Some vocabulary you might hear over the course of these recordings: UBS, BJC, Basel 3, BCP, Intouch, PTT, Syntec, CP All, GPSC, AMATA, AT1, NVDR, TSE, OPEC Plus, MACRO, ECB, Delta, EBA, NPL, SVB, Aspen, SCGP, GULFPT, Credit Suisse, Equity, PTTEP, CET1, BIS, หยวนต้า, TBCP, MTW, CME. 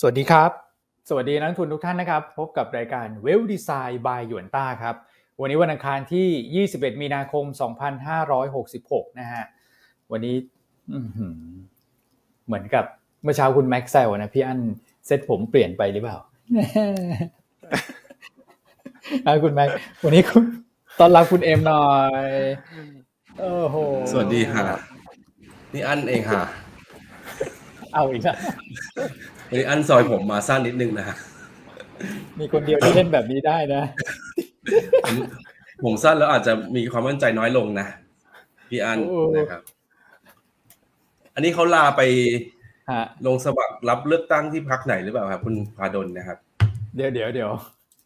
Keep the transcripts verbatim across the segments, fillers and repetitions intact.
สวัสดีครับสวัสดีนักลงทุนทุกท่านนะครับพบกับรายการ Well Design by หยวนต้าครับวันนี้วันอังคารที่ยี่สิบเอ็ดมีนาคมสองพันห้าร้อยหกสิบหกนะฮะวันนี้เหมือนกับเมื่อเช้าคุณแม็กซ์แซวนะพี่อั้นเซตผมเปลี่ยนไปหรือเปล่า คุณแม็กซ์วันนี้คุณต้อนรับคุณเอ็มหน่อยโอ้โหสวัสดีค่ะนี่อั้นเองค่ะเอาอีกแล้ววันนี้อั้นซอยผมมาสั้นนิดนึงนะมีคนเดียวที่เล่นแบบนี้ได้นะผมสั้นแล้วอาจจะมีความมั่นใจน้อยลงนะพี่อั้นนะครับอันนี้เขาลาไปลงสมัครรับเลือกตั้งที่พรรคไหนหรือเปล่าครับคุณพาดลนะครับเดี๋ยวเดี๋ยวเดี๋ยว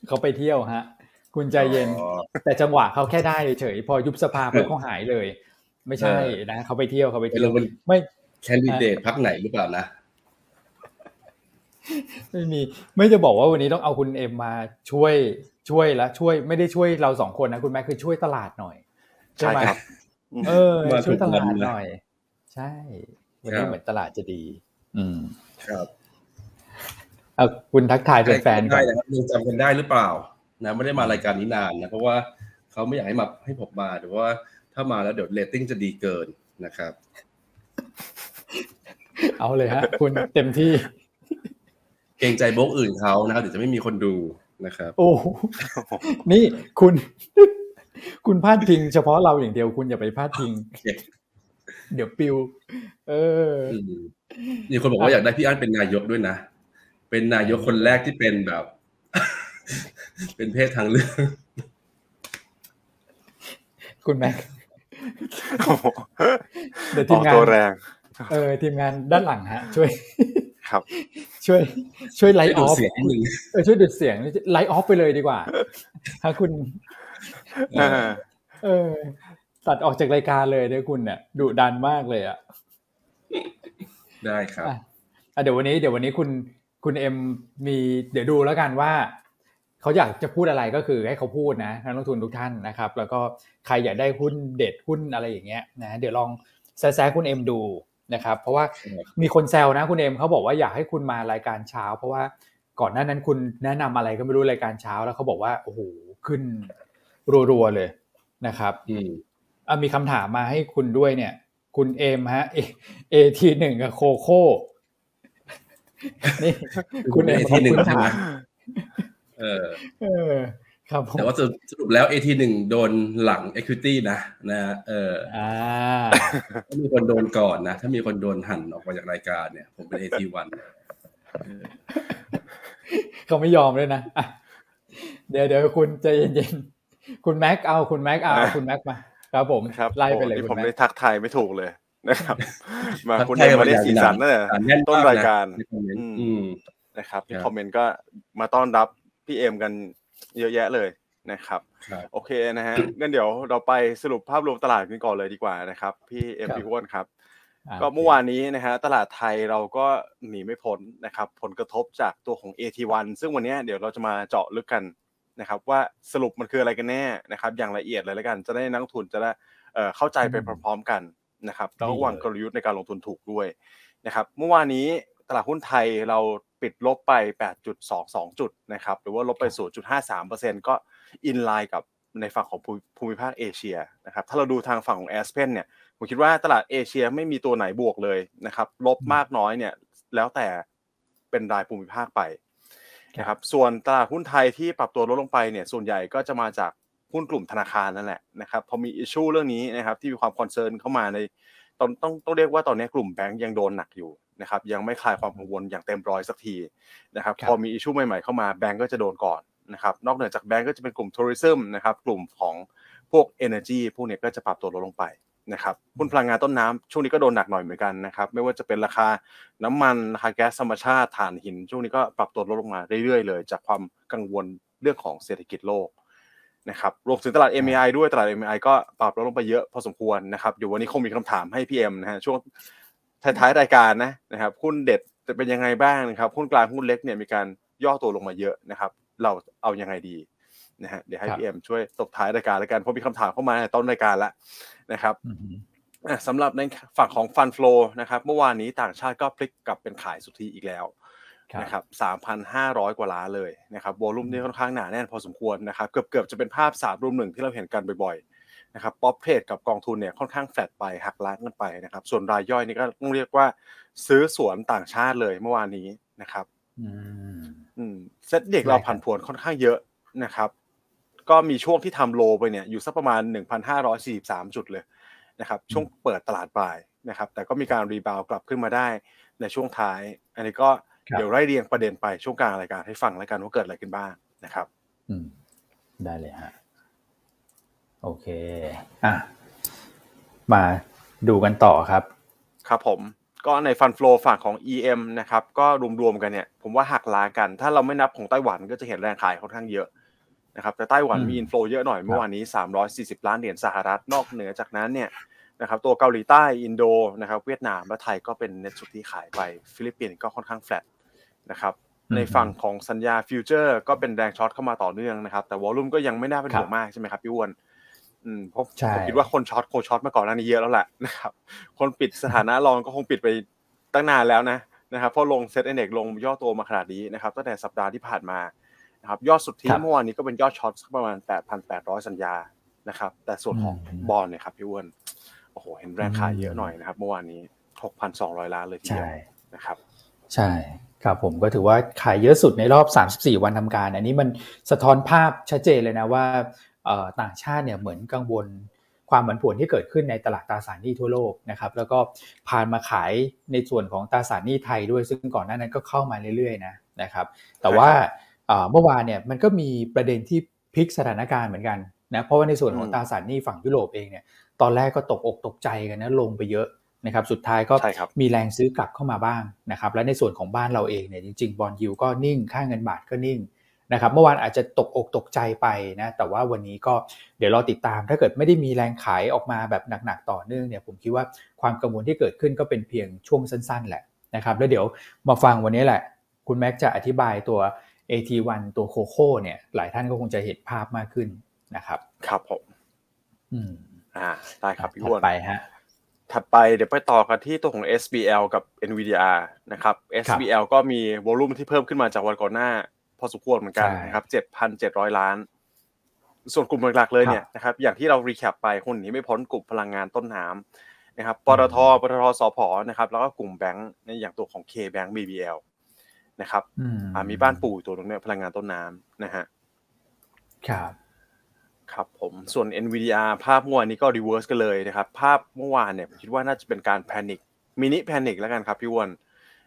เขาไปเที่ยวฮะคุณใจเย็นแต่จังหวะเขาแค่ได้เฉยพอยุบสภาปุ๊บเขาหายเลยไม่ใช่นะเขาไปเที่ยวเขาไปเที่ยวไม่แคนดิเดตพรรคไหนหรือเปล่านะไม่มีไม่จะบอกว่าวันนี้ต้องเอาคุณเอ็มมาช่วยช่วยละช่วยไม่ได้ช่วยเราสองคนนะคุณแม่คือช่วยตลาดหน่อยใช่ไหมครับเออช่วยตลาดหน่อยใช่วันนี้เหมือนตลาดจะดีอืมครับเอาคุณทักทายแฟนๆก่อนนะครับยังจำกันได้หรือเปล่านะไม่ได้มารายการนี้นานนะเพราะว่าเขาไม่อยากให้มาให้ผมมาแต่ว่าถ้ามาแล้วเดี๋ยวเรตติ้งจะดีเกินนะครับเอาเลยฮะคุณเต็มที่เกรงใจโบกอื่นเขานะครับเดี๋ยวจะไม่มีคนดูนะครับโอ้นี่คุณคุณพลาดพิงเฉพาะเราอย่างเดียวคุณอย่าไปพลาดพิงเดี๋ยวปิวเออมีคนบอกว่าอยากได้พี่อั้นเป็นนายกด้วยนะเป็นนายกคนแรกที่เป็นแบบเป็นเพศทางเลือกคุณแม็กเดี๋ยวทีมงานตัวแรงเออทีมงานด้านหลังฮะช่วยครับช่วยช่วยไลฟ์ออฟเออช่วยดูดเสียงไลฟ์ออฟไปเลยดีกว่าถ้าคุณเออตัดออกจากรายการเลยด้วยคุณเนี่ยดุดันมากเลยอ่ะได้ครับอ่ะเดี๋ยววันนี้เดี๋ยววันนี้คุณคุณเอ็มมีเดี๋ยวดูแล้วกันว่าเขาอยากจะพูดอะไรก็คือให้เขาพูดนะนักลงทุนทุกท่านนะครับแล้วก็ใครอยากได้หุ้นเด็ดหุ้นอะไรอย่างเงี้ยนะเดี๋ยวลองแซะคุณเอ็มดูนะครับเพราะว่ามีคนแซวนะคุณเอ็มเขาบอกว่าอยากให้คุณมารายการเช้าเพราะว่าก่อนหน้านั้นคุณแนะนำอะไรก็ไม่รู้รายการเช้าแล้วเขาบอกว่าโอ้โหขึ้นรัวๆเลยนะครับอ่ะมีคำถามมาให้คุณด้วยเนี่ยคุณเอ็มฮะ เอ ที หนึ่ง กับโคโค่นี่คุณเอ็มที่หนึ่งถามเออเออครับแต่ว่าสรุปแล้ว เอ ที หนึ่ง โดนหลัง Equity นะนะเอออ่าถ้ามีคนโดนก่อนนะถ้ามีคนโดนหั่นออกมาจากรายการเนี่ยผมเป็น เอ ที วัน เขาไม่ยอมเลยนะเดี๋ยวเดี๋ยวคุณใจเย็นๆคุณแม็กเอาคุณแม็กเอาคุณแม็กมาครับผมไล่ไปเลยผมได้ทักทายไม่ถูกเลยนะครับมาคุณเอ็มมาได้สีสันตั้งแต่ต้นรายการนะครับคอมเมนต์ก็มาต้อนรับพี่เอ็มกันเยอะแยะเลยนะครับโอเคนะฮะงั้นเดี๋ยวเราไปสรุปภาพรวมตลาดกันก่อนเลยดีกว่านะครับพี่เอ็มพี่อ้วนครับก็เมื่อวานนี้นะฮะตลาดไทยเราก็หนีไม่พ้นนะครับผลกระทบจากตัวของ เอ ที วัน ซึ่งวันนี้เดี๋ยวเราจะมาเจาะลึกกันนะครับว่าสรุปมันคืออะไรกันแน่นะครับอย่างละเอียดเลยแล้วกันจะได้นักลงทุนจะได้เอ่อเข้าใจไปพร้อมๆกันนะครับแล้ววางกลยุทธ์ในการลงทุนถูกด้วยนะครับเมื่อวานนี้ตลาดหุ้นไทยเราปิดลบไป แปดจุดสองสอง จุดนะครับหรือว่าลบไป ศูนย์จุดห้าสามเปอร์เซ็นต์ ก็อินไลน์กับในฝั่งของภูมิภาคเอเชียนะครับถ้าเราดูทางฝั่งของ Aspen เนี่ยผมคิดว่าตลาดเอเชียไม่มีตัวไหนบวกเลยนะครับลบมากน้อยเนี่ยแล้วแต่เป็นรายภูมิภาคไปนะครับส่วนตลาดหุ้นไทยที่ปรับตัวลดลงไปเนี่ยส่วนใหญ่ก็จะมาจากหุ้นกลุ่มธนาคารนั่นแหละนะครับพอมีอิชชูเรื่องนี้นะครับที่มีความคอนเซิร์นเข้ามาในตอนต้องต้องเรียกว่าตอนนี้กลุ่มแบงก์ยังโดนหนักอยู่นะครับยังไม่คลายความกังวลอย่างเต็มร้อยสักทีนะครับพอมีอิชชูใหม่ๆเข้ามาแบงก์ก็จะโดนก่อนนะครับนอกเหนือจากแบงก์ก็จะเป็นกลุ่มทัวริซึมนะครับกลุ่มของพวก energy พวกนี้ก็จะปรับตัวลดลงไปนะครับหุ้นพลังงานต้นน้ำช่วงนี้ก็โดนหนักหน่อยเหมือนกันนะครับไม่ว่าจะเป็นราคาน้ำมันราคาแก๊สธรรมชาติถ่านหินช่วงนี้ก็ปรับตัวลดลงมาเรื่อยๆเลยจากความกังวลเรื่องของเศรษฐกิจโลกนะครับรวมถึงตลาด เอ็ม เอ ไอ ด้วยตลาด เอ็ม เอ ไอ ก็ปรับลดลงไปเยอะพอสมควรนะครับเดี๋ยววันนี้คงมีคำถามให้พี่เอ็มนะฮะช่วงท้ายๆรายการนะนะครับหุ้นเด็ดจะเป็นยังไงบ้างนะครับหุ้นกลางหุ้นเล็กเนี่ยมีการย่อตัวลงมาเยอะนะครับเราเอายังไงดีนะฮะเดี๋ยวให้พี่เอ็มช่วยตบท้ายรายการแล้วกันเพราะมีคำถามเข้ามาในต้นรายการแล้วนะครับสำหรับในฝั่งของฟันโฟลนะครับเมื่อวานนี้ต่างชาติก็พลิกกลับเป็นขายสุทธิอีกแล้ว นะครับ สามพันห้าร้อย กว่าล้านเลยนะครับวอลุ่มนี่ค่อนข้างหนาแน่นพอสมควรนะครับเกือบๆจะเป็นภาพสามรุ่มหนึ่งที่เราเห็นกันบ่อยๆนะครับป๊อปเทรดกับกองทุนเนี่ยค่อนข้างแฟลตไปหักล้างกันไปนะครับส่วนรายย่อยนี่ก็ต้องเรียกว่าซื้อสวนต่างชาติเลยเมื่อวานนี้นะครับเซ็ตเด็กเราผันผวนค่อนข้างเยอะนะครับก็มีช่วงที่ทำโลไปเนี่ยอยู่สักประมาณ หนึ่งพันห้าร้อยสี่สิบสาม จุดเลยนะครับช่วงเปิดตลาดบ่ายนะครับแต่ก็มีการรีบาวกลับขึ้นมาได้ในช่วงท้ายอันนี้ก็เดี๋ยวไล่เรียงประเด็นไปช่วงกลางรายการให้ฟังแล้วกันว่าเกิดอะไรขึ้นบ้างนะครับอืมได้เลยฮะโอเคอ่ะมาดูกันต่อครับครับผมก็ในฟันโฟลฝั่งของ อี เอ็ม นะครับก็รวมๆกันเนี่ยผมว่าหักล้างกันถ้าเราไม่นับของไต้หวันก็จะเห็นแรงขายค่อนข้างเยอะนะครับแต่ไต้หวันมีอินโฟเยอะหน่อยเมื่อวานนี้สามร้อยสี่สิบล้านเหรียญสหรัฐนอกเหนือจากนั้นเนี่ยนะครับตัวเกาหลีใต้อินโดนะครับเวียดนามและไทยก็เป็นเน็ตสุดที่ขายไปฟิลิปปินส์ก็ค่อนข้างแฟลตนะครับในฝั่งของสัญญาฟิวเจอร์ก็เป็นแรงช็อตเข้ามาต่อเนื่องนะครับแต่วอลุ่มก็ยังไม่น่าเป็นห่วงมากใช่ไหมครับพี่อ้วนอืมผมคิดว่าคนช็อตโคช็อตมาก่อนหน้านี้เยอะแล้วแหละนะครับคนปิดสถานะรองก็คงปิดไปตั้งนานแล้วนะนะครับเพราะลง เซ็ต Index ลงย่อตัวมาขนาดนี้นะครับตั้งแต่สัปดาห์ที่ผ่านมานะครับยอดสุทธิเมื่อวานนี้ก็เป็นยอดช็อตสักประมาณ แปดพันแปดร้อย สัญญานะครับแต่ส่วนของบอนด์เนี่ยครับพี่อ้วนโอ้โหเห็นแรงขายเยอะหน่อยนะครับเมื่อวานนี้ หกพันสองร้อย ล้านเลยทีเดียวนะครับใช่ครับผมก็ถือว่าขายเยอะสุดในรอบสามสิบสี่วันทำการอันนี้มันสะท้อนภาพชัดเจนเลยนะว่าต่างชาติเนี่ยเหมือนกังวลความผันผวนที่เกิดขึ้นในตลาดตราสารหนี้ทั่วโลกนะครับแล้วก็พามาขายในส่วนของตราสารหนี้ไทยด้วยซึ่งก่อนหน้านั้นก็เข้ามาเรื่อยๆนะนะครับแต่ว่าเมื่อวานเนี่ยมันก็มีประเด็นที่พลิกสถานการณ์เหมือนกันนะเพราะว่าในส่วนของตราสารหนี้ฝั่งยุโรปเองเนี่ยตอนแรกก็ตกอกตกใจกันนะลงไปเยอะนะครับสุดท้ายก็มีแรงซื้อกลับเข้ามาบ้างนะครับและในส่วนของบ้านเราเองเนี่ยจริงๆบอนด์ยิลด์ก็นิ่งค่าเงินบาทก็นิ่งนะครับเมื่อวานอาจจะตกอกตกใจไปนะแต่ว่าวันนี้ก็เดี๋ยวรอติดตามถ้าเกิดไม่ได้มีแรงขายออกมาแบบหนักๆต่อเนื่องเนี่ยผมคิดว่าความกังวลที่เกิดขึ้นก็เป็นเพียงช่วงสั้นๆแหละนะครับแล้วเดี๋ยวมาฟังวันนี้แหละคุณแม็กจะอธิบายตัว เอ ที วัน ตัวโคโค่เนี่ยหลายท่านก็คงจะเห็นภาพมากขึ้นนะครับครับผมอืมอ่าได้ครับพี่อ้วนไปฮะถัดไปเดี๋ยวไปต่อกันที่ตัวของ เอส บี แอล กับ เอ็น วี ดี อาร์ นะครับ เอส บี แอล ก็มีวอลุ่มที่เพิ่มขึ้นมาจากวันก่อนหน้าพอสมควรเหมือนกันนะครับ เจ็ดพันเจ็ดร้อย ล้านส่วนกลุ่มหลักๆเลยเนี่ยนะครับอย่างที่เรารีแคปไปคนนี้ไม่พ้นกลุ่มพลังงานต้นน้ำนะครับปตทปตทสผนะครับแล้วก็กลุ่มแบงค์อย่างตัวของ เค แบงค์ บี บี แอล นะครับอ่ามีบ้านปู่ตัวนึงเนี่ยพลังงานต้นน้ำนะฮะครับครับผมส่วน เอ็น วี ดี อาร์ ภาพเมื่อวานนี้ก็รีเวิร์สกันเลยนะครับภาพเมื่อวานเนี่ยผมคิดว่าน่าจะเป็นการแพนิคมินิแพนิคแล้วกันครับพี่วอน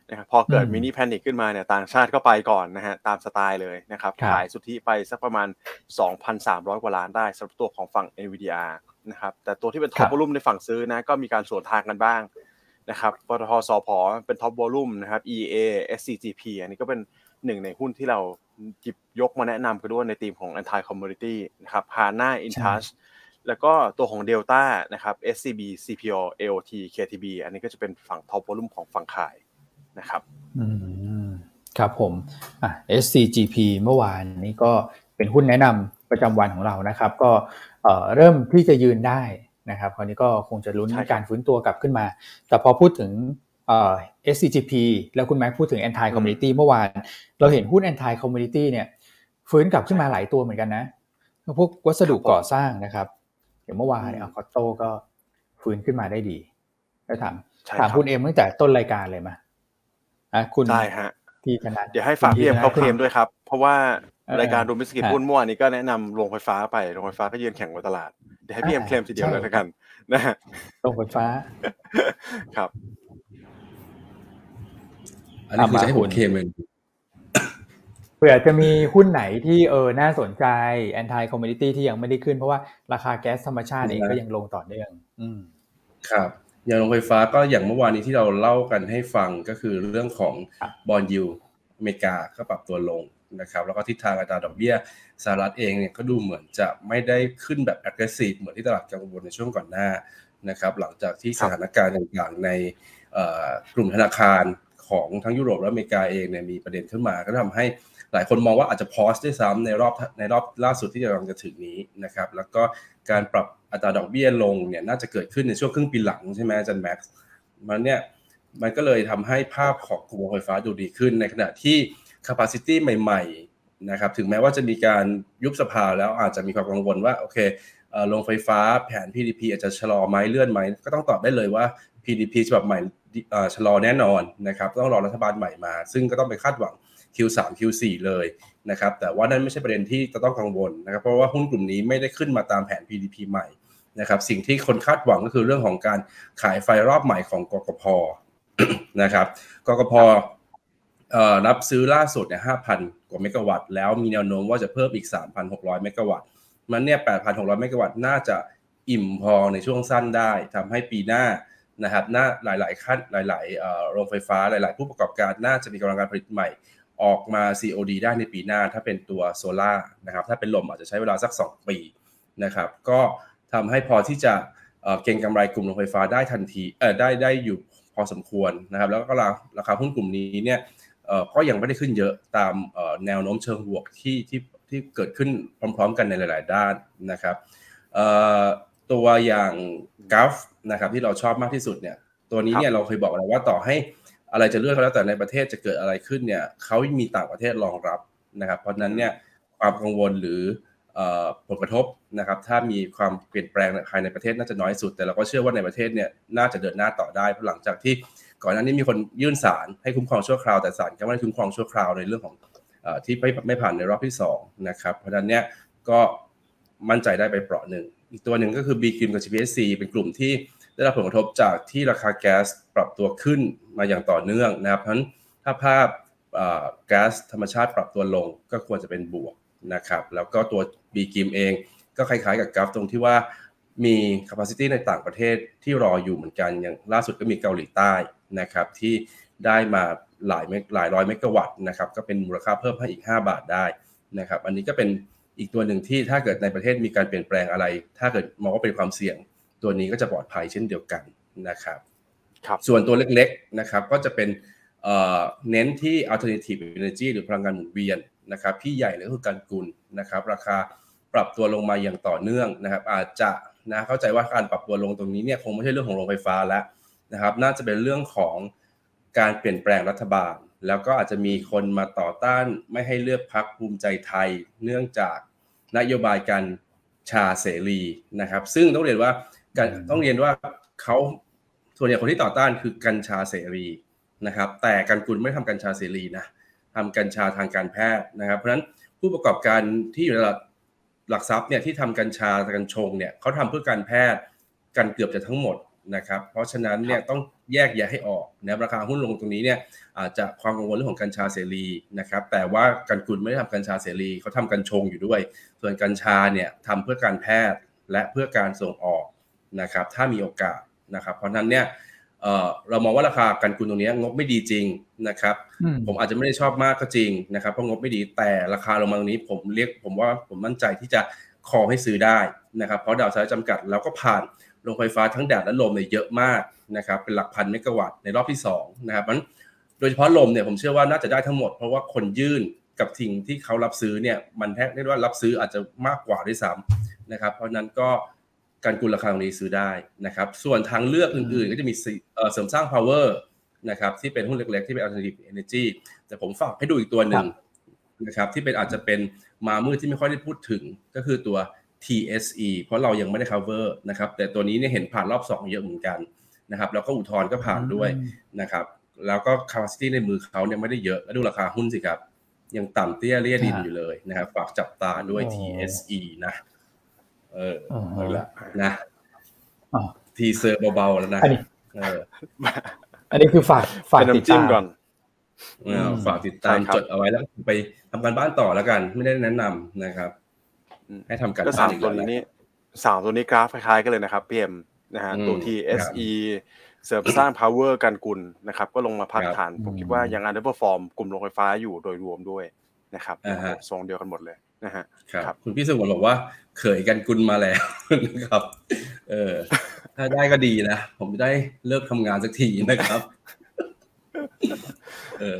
นะครับพอเกิดมินิแพนิคขึ้นมาเนี่ยต่างชาติก็ไปก่อนนะฮะตามสไตล์เลยนะครับขายสุทธิไปสักประมาณ สองพันสามร้อย กว่าล้านได้สำหรับตัวของฝั่ง เอ็น วี ดี อาร์ นะครับแต่ตัวที่เป็นท็อปวอลุ่มในฝั่งซื้อนะก็มีการสวนทางกันบ้างนะครับปตทสผเป็นท็อปวอลุ่มนะครับ อี เอ เอส ซี จี พี อันนี้ก็เป็นหนึ่งในหุ้นที่เราหยิบยกมาแนะนำกันด้วยในทีมของ Anti Commodity นะครับฮาน่า Intouch แล้วก็ตัวของ Delta นะครับ เอส ซี บี ซี พี All เอ โอ ที เค ที บี อันนี้ก็จะเป็นฝั่งท็อปวอลุ่มของฝั่งขายนะครับอืมครับผมอ่ะ เอส ซี จี พี เมื่อวานนี้ก็เป็นหุ้นแนะนำประจำวันของเรานะครับก็เอ่อเริ่มที่จะยืนได้นะครับคราวนี้ก็คงจะลุ้นการฟื้นตัวกลับขึ้นมาแต่พอพูดถึงเอ่อ เอส ซี จี พี แล้วคุณแม็กพูดถึง Anti Commodity เมื่อวานเราเห็นหุ้น Anti Commodity เนี่ยฟื้นกลับขึ้นมาหลายตัวเหมือนกันนะพวกวัสดุก่อสร้างนะครับอย่างเมื่อวานอ่ะคอตโต้ก็ฟื้นขึ้นมาได้ดีแล้วถามถามคุณเอ็มตั้งแต่ต้นรายการเลยมาอ่ะคุณได้ฮะที่คณะเดี๋ยวให้ฝากพี่เอ็มเข้าเคลมด้วยครับเพราะว่ารายการดูมิสกิจหุ้นมั่วนี่ก็แนะนำโรงไฟฟ้าไปโรงไฟฟ้าก็ยืนแข่งกับตลาดเดี๋ยวให้พี่เอ็มเคลมทีเดียวเลยละกันนะโรงไฟฟ้าครับอันนี้คือจะให้ผมเคลมเองเผื่อจะมีหุ้นไหนที่เออน่าสนใจ Anti Commodity ที่ยังไม่ได้ขึ้นเพราะว่าราคาแก๊สธรรมชาติเองก็ยังลงต่อเนื่องอืมครับอย่างโรงไฟฟ้าก็อย่างเมื่อวานนี้ที่เราเล่ากันให้ฟังก็คือเรื่องของบอนด์ยิลด์อเมริกาก็ปรับตัวลงนะครับแล้วก็ทิศทางอัตราดอกเบี้ยสหรัฐเองเนี่ยก็ดูเหมือนจะไม่ได้ขึ้นแบบ aggressive เหมือนที่ตลาดกังวลในช่วงก่อนหน้านะครับหลังจากที่สถานการณ์ต่างๆในกลุ่มธนาคารของทั้งยุโรปและอเมริกาเองเนี่ยมีประเด็นขึ้นมาก็ทำให้หลายคนมองว่าอาจจะพอสได้ซ้ำในรอบในรอบล่าสุดที่กำลังจะถึงนี้นะครับแล้วก็การปรับอัตราดอกเบี้ยลงเนี่ยน่าจะเกิดขึ้นในช่วงครึ่งปีหลังใช่ไหมอาจารย์แม็กซ์มันเนี่ย มันก็เลยทำให้ภาพของกลุ่มไฟฟ้าดูดีขึ้นในขณะที่ capacity ใหม่ๆนะครับถึงแม้ว่าจะมีการยุบสภาแล้วอาจจะมีความกังวลว่าโอเคโรงไฟฟ้าแผน พี ดี พี อาจจะชะลอไหมเลื่อนไหมก็ต้องตอบได้เลยว่า พี ดี พี ฉบับใหม่ชะลอแน่นอนนะครับต้องรอรัฐบาลใหม่มาซึ่งก็ต้องไปคาดหวัง คิว สาม คิว สี่ เลยนะครับแต่ว่านั่นไม่ใช่ประเด็นที่จะต้องกังวลนะครับเพราะว่าหุ้นกลุ่มนี้ไม่ได้ขึ้นมาตามแผน พี ดี พี ใหม่นะครับสิ่งที่คนคาดหวังก็คือเรื่องของการขายไฟรอบใหม่ของกกพ.นะครับกกพ.รับซื้อล่าสุดเนี่ย ห้าพัน กว่าเมกะวัตต์แล้วมีแนวโน้มว่าจะเพิ่มอีก สามพันหกร้อย เมกะวัตต์มันเนี่ย แปดพันหกร้อย เมกะวัตต์น่าจะอิ่มพอในช่วงสั้นได้ทำให้ปีหน้านะครับน่าหลายๆขั้นหลายๆโรงไฟฟ้าหลายๆผู้ประกอบการน่าจะมีกำลังการผลิตใหม่ออกมา ซี โอ ดี ได้ในปีหน้าถ้าเป็นตัวโซล่านะครับถ้าเป็นลมอาจจะใช้เวลาสักสองปีนะครับก็ทำให้พอที่จะเก็งกำไรกลุ่มโรงไฟฟ้าได้ทันทีเออได้ได้อยู่พอสมควรนะครับแล้วก็ราคาหุ้นกลุ่มนี้เนี่ยก็ยังไม่ได้ขึ้นเยอะตามแนวโน้มเชิงบวกที่ที่ที่เกิดขึ้นพร้อมๆกันในหลายๆด้านนะครับตัวอย่าง จี ยู แอล เอฟ นะครับที่เราชอบมากที่สุดเนี่ยตัวนี้เนี่ยเราเคยบอกแล้วว่าต่อให้อะไรจะเลื่อนก็แล้วแต่ในประเทศจะเกิดอะไรขึ้นเนี่ยเขามีต่างประเทศรองรับนะครับเพราะนั้นเนี่ยความกังวลหรือผลกระทบนะครับถ้ามีความเปลี่ยนแปลงภายในประเทศน่าจะน้อยสุดแต่เราก็เชื่อว่าในประเทศเนี่ยน่าจะเดินหน้าต่อได้เพราะหลังจากที่ก่อนหน้านี้มีคนยื่นศาลให้คุ้มครองชั่วคราวแต่ศาลก็ไม่ได้คุ้มครองชั่วคราวในเรื่องของเอ่อที่ไม่ไม่ผ่านในรอบที่สองนะครับเพราะฉะนั้นเนี่ยก็มั่นใจได้ไปเปราะหนึ่งอีกตัวหนึ่งก็คือ B กับ จี พี เอส ซี เป็นกลุ่มที่ได้รับผลกระทบจากที่ราคาแก๊สปรับตัวขึ้นมาอย่างต่อเนื่องนะครับเพราะฉะนั้นถ้าภาพเอ่อแก๊สธรรมชาติปรับตัวลงก็ควรจะเป็นบวกนะครับแล้วก็ตัว B เองก็คล้ายๆกับกราฟตรงที่ว่ามี capacity ในต่างประเทศที่รออยู่เหมือนกันอย่างล่าสุดก็มีเกาหลีใต้นะครับที่ได้มาหลายหลายร้อยเมกะวัตต์นะครับก็เป็นมูลค่าเพิ่มให้อีกห้าบาทได้นะครับอันนี้ก็เป็นอีกตัวหนึ่งที่ถ้าเกิดในประเทศมีการเปลี่ยนแปลงอะไรถ้าเกิดมองว่าเป็นความเสี่ยงตัวนี้ก็จะปลอดภัยเช่นเดียวกันนะครับครับส่วนตัวเล็กๆนะครับก็จะเป็นเอ่อเน้นที่ alternative energy หรือพลังงานหมุนเวียนนะครับพี่ใหญ่เลยคือการกุลนะครับราคาปรับตัวลงมาอย่างต่อเนื่องนะครับอาจจะนะเข้าใจว่าการปรับตัวลงตรงนี้เนี่ยคงไม่ใช่เรื่องของโรงไฟฟ้าแล้วนะครับน่าจะเป็นเรื่องของการเปลี่ยนแปลงรัฐบาลแล้วก็อาจจะมีคนมาต่อต้านไม่ให้เลือกพรรคภูมิใจไทยเนื่องจากนโยบายการชาเสรีนะครับซึ่งต้องเรียนว่าการต้องเรียนว่าเขาส่วนใหญ่คนที่ต่อต้านคือกัญชาเสรีนะครับแต่การกุลไม่ทำกัญชาเสรีนะทำกัญชาทางการแพทย์นะครับเพราะฉะนั้นผู้ประกอบการที่อยู่ในหลักทรัพย์เนี่ยที่ทำกัญชากัญชงเนี่ยเขาทำเพื่อการแพทย์กันเกือบจะทั้งหมดนะครับเพราะฉะนั้นเนี่ยต้องแยกแยะให้ออกนะราคาหุ้นลงตรงนี้เนี่ยอาจจะความกังวลเรื่องของกัญชาเสรีนะครับแต่ว่าการกุลไม่ได้ทำกัญชาเสรีเขาทำกัญชงอยู่ด้วยส่วนกัญชาเนี่ยทำเพื่อการแพทย์และเพื่อการส่งออกนะครับถ้ามีโอกาสนะครับเพราะฉะนั้นเนี่ยเอ่อเรามองว่าราคาการกุลตรงนี้งบไม่ดีจริงนะครับผมอาจจะไม่ได้ชอบมากก็จริงนะครับเพราะงบไม่ดีแต่ราคาลงมาตรงนี้ผมเรียกผมว่าผมมั่นใจที่จะคอให้ซื้อได้นะครับเพราะดาวไซด์จำกัดเราก็ผ่านโรงไฟฟ้าทั้งแดดและลมเนี่ยเยอะมากนะครับเป็นหลักพันเมกะวัตต์ในรอบที่สองนะครับมันโดยเฉพาะลมเนี่ยผมเชื่อว่าน่าจะได้ทั้งหมดเพราะว่าคนยื่นกับสิ่งที่เขารับซื้อเนี่ยมันแทบเรียกว่ารับซื้ออาจจะมากกว่าด้วยซ้ำนะครับเพราะนั้นก็การกุลราคาตรงนี้ซื้อได้นะครับส่วนทางเลือกอื่นๆก็จะมีเสริมสร้าง power นะครับที่เป็นหุ้นเล็กๆที่เป็น alternative energy แต่ผมฝากให้ดูอีกตัวหนึ่งนะครับที่เป็นอาจจะเป็นมามืดที่ไม่ค่อยได้พูดถึงก็คือตัว ที เอส อี เพราะเรายังไม่ได้ cover นะครับแต่ตัวนี้เนี่ยเห็นผ่านรอบสองเยอะเหมือนกันนะครับแล้วก็อุทธรณ์ก็ผ่านด้วยนะครับแล้วก็ capacity ในมือเขาเนี่ยไม่ได้เยอะแล้วดูราคาหุ้นสิครับยังต่ำเตี้ยเลี่ยดินอยู่เลยนะครับฝากจับตาด้วย ที เอส อี นะเออเอาละนะทีเซอร์เบาๆแล้วนะอันนี้เอออันนี้คือฝากฝากติดตามก่อนเออฝากติดตามจดเอาไว้แล้วไปทำการบ้านต่อแล้วกันไม่ได้แนะนำนะครับให้ทำการบ้านอีกแล้วนะสามตัวนี้กราฟคล้ายๆกันเลยนะครับพี่เอ็มนะฮะตัว ที เอส อี เสริมสร้าง power การกุลนะครับก็ลงมาพักฐานผมคิดว่ายังอันดับฟอร์มกลุ่มโรงไฟฟ้าอยู่โดยรวมด้วยนะครับทรงเดียวกันหมดเลยนะฮะครับคุณพี่สมบัติบอกว่าเขยกันกุลมาแล้วนะครับเออถ้าได้ก็ดีนะผมจะได้เลิกทำงานสักทีนะครับเออ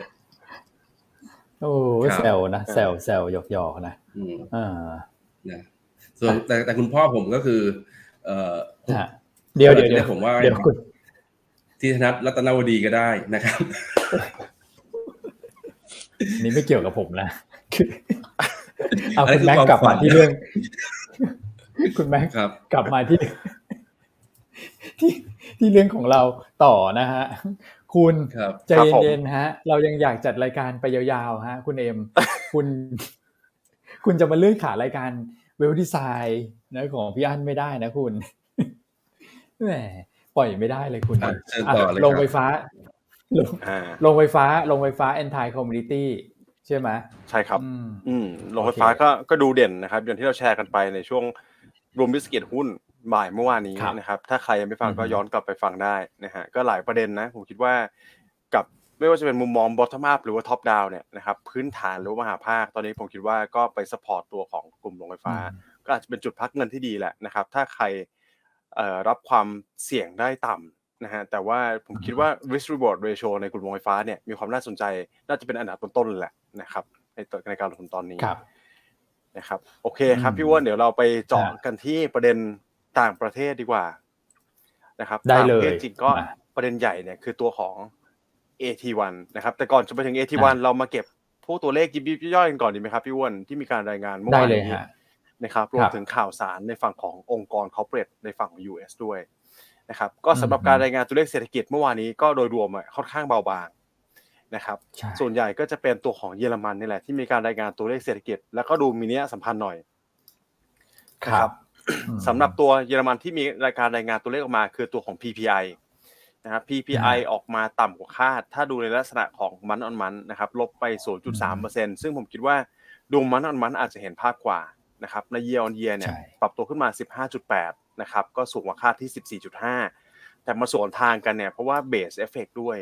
โอ้แซวนะแซวแซวหยอกๆนะอ่านะส่วนแต่แต่คุณพ่อผมก็คือเอ่อเดี๋ยวเดี๋ยวผมว่าเดี๋ยวคุณ ที่ธนัทรัตนวดีก็ได้นะครับนี่ไม่เกี่ยวกับผมนะเอาคุณแม็กกลับมาที่เรื่องคุณแม็กกลับมาที่ที่ที่เรื่องของเราต่อนะฮะคุณใจเย็นๆฮะเรายังอยากจัดรายการไปยาวๆฮะคุณเอ็มคุณคุณจะมาเลื่อนขารายการWell Design นะของพี่อั้นไม่ได้นะคุณแหมปล่อยไม่ได้เลยคุณลงไฟฟ้าลงลงไฟฟ้าลงไฟฟ้า Anti Commodity ใช่ไหมใช่ครับอืมลงไฟฟ้าก็ก็ดูเด่นนะครับอย่างที่เราแชร์กันไปในช่วงรวมบิสกิตหุ้นบ่ายเมื่อวานนี้นะครับถ้าใครยังไม่ฟังก็ย้อนกลับไปฟังได้นะฮะก็หลายประเด็นนะผมคิดว่ากับไม่ว่าจะเป็นมุมมอง bottom up หรือว่า top down เนี่ยนะครับพื้นฐานหรือมหาภาคตอนนี้ผมคิดว่าก็ไปซัพพอร์ตตัวของกลุ่มโรงไฟฟ้าก็อาจจะเป็นจุดพักเงินที่ดีแหละนะครับถ้าใครเอ่อรับความเสี่ยงได้ต่ำนะฮะแต่ว่าผมคิดว่า risk reward ratio ในกลุ่มโรงไฟฟ้าเนี่ยมีความน่าสนใจน่าจะเป็นอันดับต้นๆแหละนะครับในในการลงทุนตอนนี้นะครับโอเคครับพี่อ้วนเดี๋ยวเราไปเจาะกันที่ประเด็นต่างประเทศดีกว่านะครับต่างประเทศจริงก็ประเด็นใหญ่เนี่ยคือตัวของเอ ที วัน นะครับแต่ก่อนจะไปถึง เอ ที วัน เรามาเก็บพวกตัวเลขยิบยิบย่อยกันก่อนดีไหมครับพี่อ้วนที่มีการรายงานเมื่อวานนี้นะครับรวมถึงข่าวสารในฝั่งขององค์กร corporate ในฝั่งของ ยู เอส ด้วยนะครับก็สำหรับการรายงานตัวเลขเศรษฐกิจเมื่อวานนี้ก็โดยรวมค่อนข้างเบาบางนะครับส่วนใหญ่ก็จะเป็นตัวของเยอรมันนี่แหละที่มีการรายงานตัวเลขเศรษฐกิจแล้วก็ดูมีนัยสำคัญหน่อยครับสำหรับตัวเยอรมันที่มีรายการรายงานตัวเลขออกมาคือตัวของ พี พี ไอนะครับ พี พี ไอ ออกมาต่ำกว่าคาดถ้าดูในลักษณะของมันออนมันนะครับลบไป ศูนย์จุดสามเปอร์เซ็นต์ ซึ่งผมคิดว่าดูมันออนมันอาจจะเห็นภาพกว่านะครับใน year on year เนี่ยปรับตัวขึ้นมา สิบห้าจุดแปด นะครับก็สูงกว่าคาดที่ สิบสี่จุดห้า แต่มาสวนทางกันเนี่ยเพราะว่า base effect ด้วย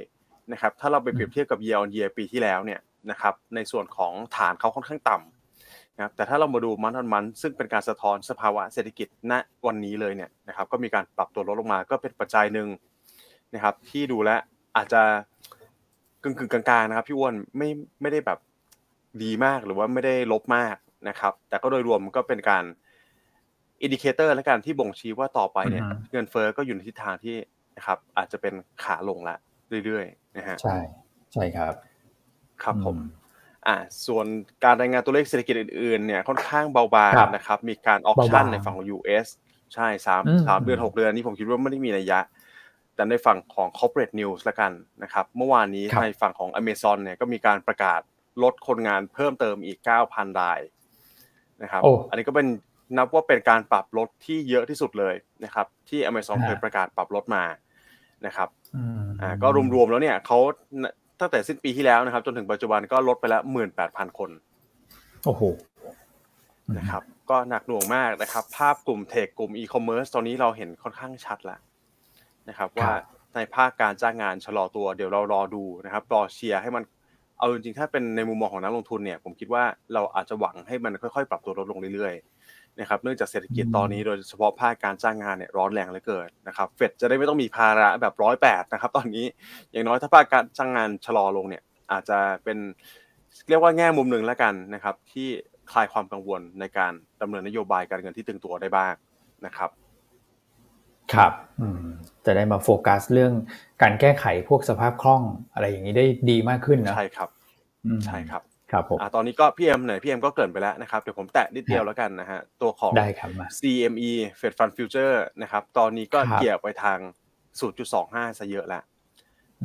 นะครับถ้าเราไปเปรียบเทียบกับ year on year ปีที่แล้วเนี่ยนะครับในส่วนของฐานเขาค่อนข้างต่ำนะครับแต่ถ้าเรามาดูมันออนมันซึ่งเป็นการสะท้อนสภาวะเศรษฐกิจณวันนี้เลยเนี่ยนะครับก็มีการปรับตัวลดลงมาก็เป็นปัจจัยนึงนะครับที่ดูแลอาจจะกึ่งๆกลางๆนะครับพี่อ้วนไม่ไม่ได้แบบดีมากหรือว่าไม่ได้ลบมากนะครับแต่ก็โดยรวมมันก็เป็นการอินดิเคเตอร์และการที่บ่งชี้ว่าต่อไปเนี่ยเงินเฟ้อก็อยู่ในทิศทางที่นะครับอาจจะเป็นขาลงละเรื่อยๆนะฮะใช่ใช่ครับครับผมอ่าส่วนการรายงานตัวเลขเศรษฐกิจอื่นๆเนี่ยค่อนข้างเบาบางนะครับมีการออคชั่นในฝั่งของ ยู เอส ใช่สาม สามเดือนหกเดือนนี้ผมคิดว่าไม่ได้มีนัยยะแต่ในฝั่งของ corporate news ละกันนะครับเมื่อวานนี้ในฝั่งของ Amazon เนี่ยก็มีการประกาศลดคนงานเพิ่มเติมอีก เก้าพัน รายนะครับอันนี้ก็เป็นนับว่าเป็นการปรับลดที่เยอะที่สุดเลยนะครับที่ Amazon เคยประกาศปรับลดมานะครับอ่าก็รวมๆแล้วเนี่ยเขาตั้งแต่สิ้นปีที่แล้วนะครับจนถึงปัจจุบันก็ลดไปแล้ว หนึ่งหมื่นแปดพัน คนโอ้โหนะครับก็หนักหน่วงมากนะครับภาพกลุ่ม Tech กลุ่ม E-commerce ตอนนี้เราเห็นค่อนข้างชัดละนะครับว่าในภาคการจ้างงานชะลอตัวเดี๋ยวเรารอดูนะครับรอเชียร์ให้มันเอาจริงๆถ้าเป็นในมุมมองของนักลงทุนเนี่ยผมคิดว่าเราอาจจะหวังให้มันค่อยๆปรับตัวลดลงเรื่อยๆนะครับเนื่องจากเศรษฐกิจตอนนี้โดยเฉพาะภาคการจ้างงานเนี่ยร้อนแรงเหลือเกินนะครับเฟดจะได้ไม่ต้องมีภาระแบบหนึ่งร้อยแปดนะครับตอนนี้อย่างน้อยถ้าภาคการจ้างงานชะลอลงเนี่ยอาจจะเป็นเรียกว่าแง่มุมนึงละกันนะครับที่คลายความกังวลในการดำเนินนโยบายการเงินที่ตึงตัวได้บ้างนะครับครับจะได้มาโฟกัสเรื่องการแก้ไขพวกสภาพคล่องอะไรอย่างนี้ได้ดีมากขึ้นนะใช่ครับใช่ครับครับผมตอนนี้ก็พี่เอ็มหน่อยพี่เอ็มก็เกริ่นไปแล้วนะครับเดี๋ยวผมแตะนิดเดียวแล้วกันนะฮะตัวของ ซี เอ็ม อี Fed Fund Future นะครับตอนนี้ก็เกี่ยวไปทาง ศูนย์จุดสองห้า ซะเยอะแล้ว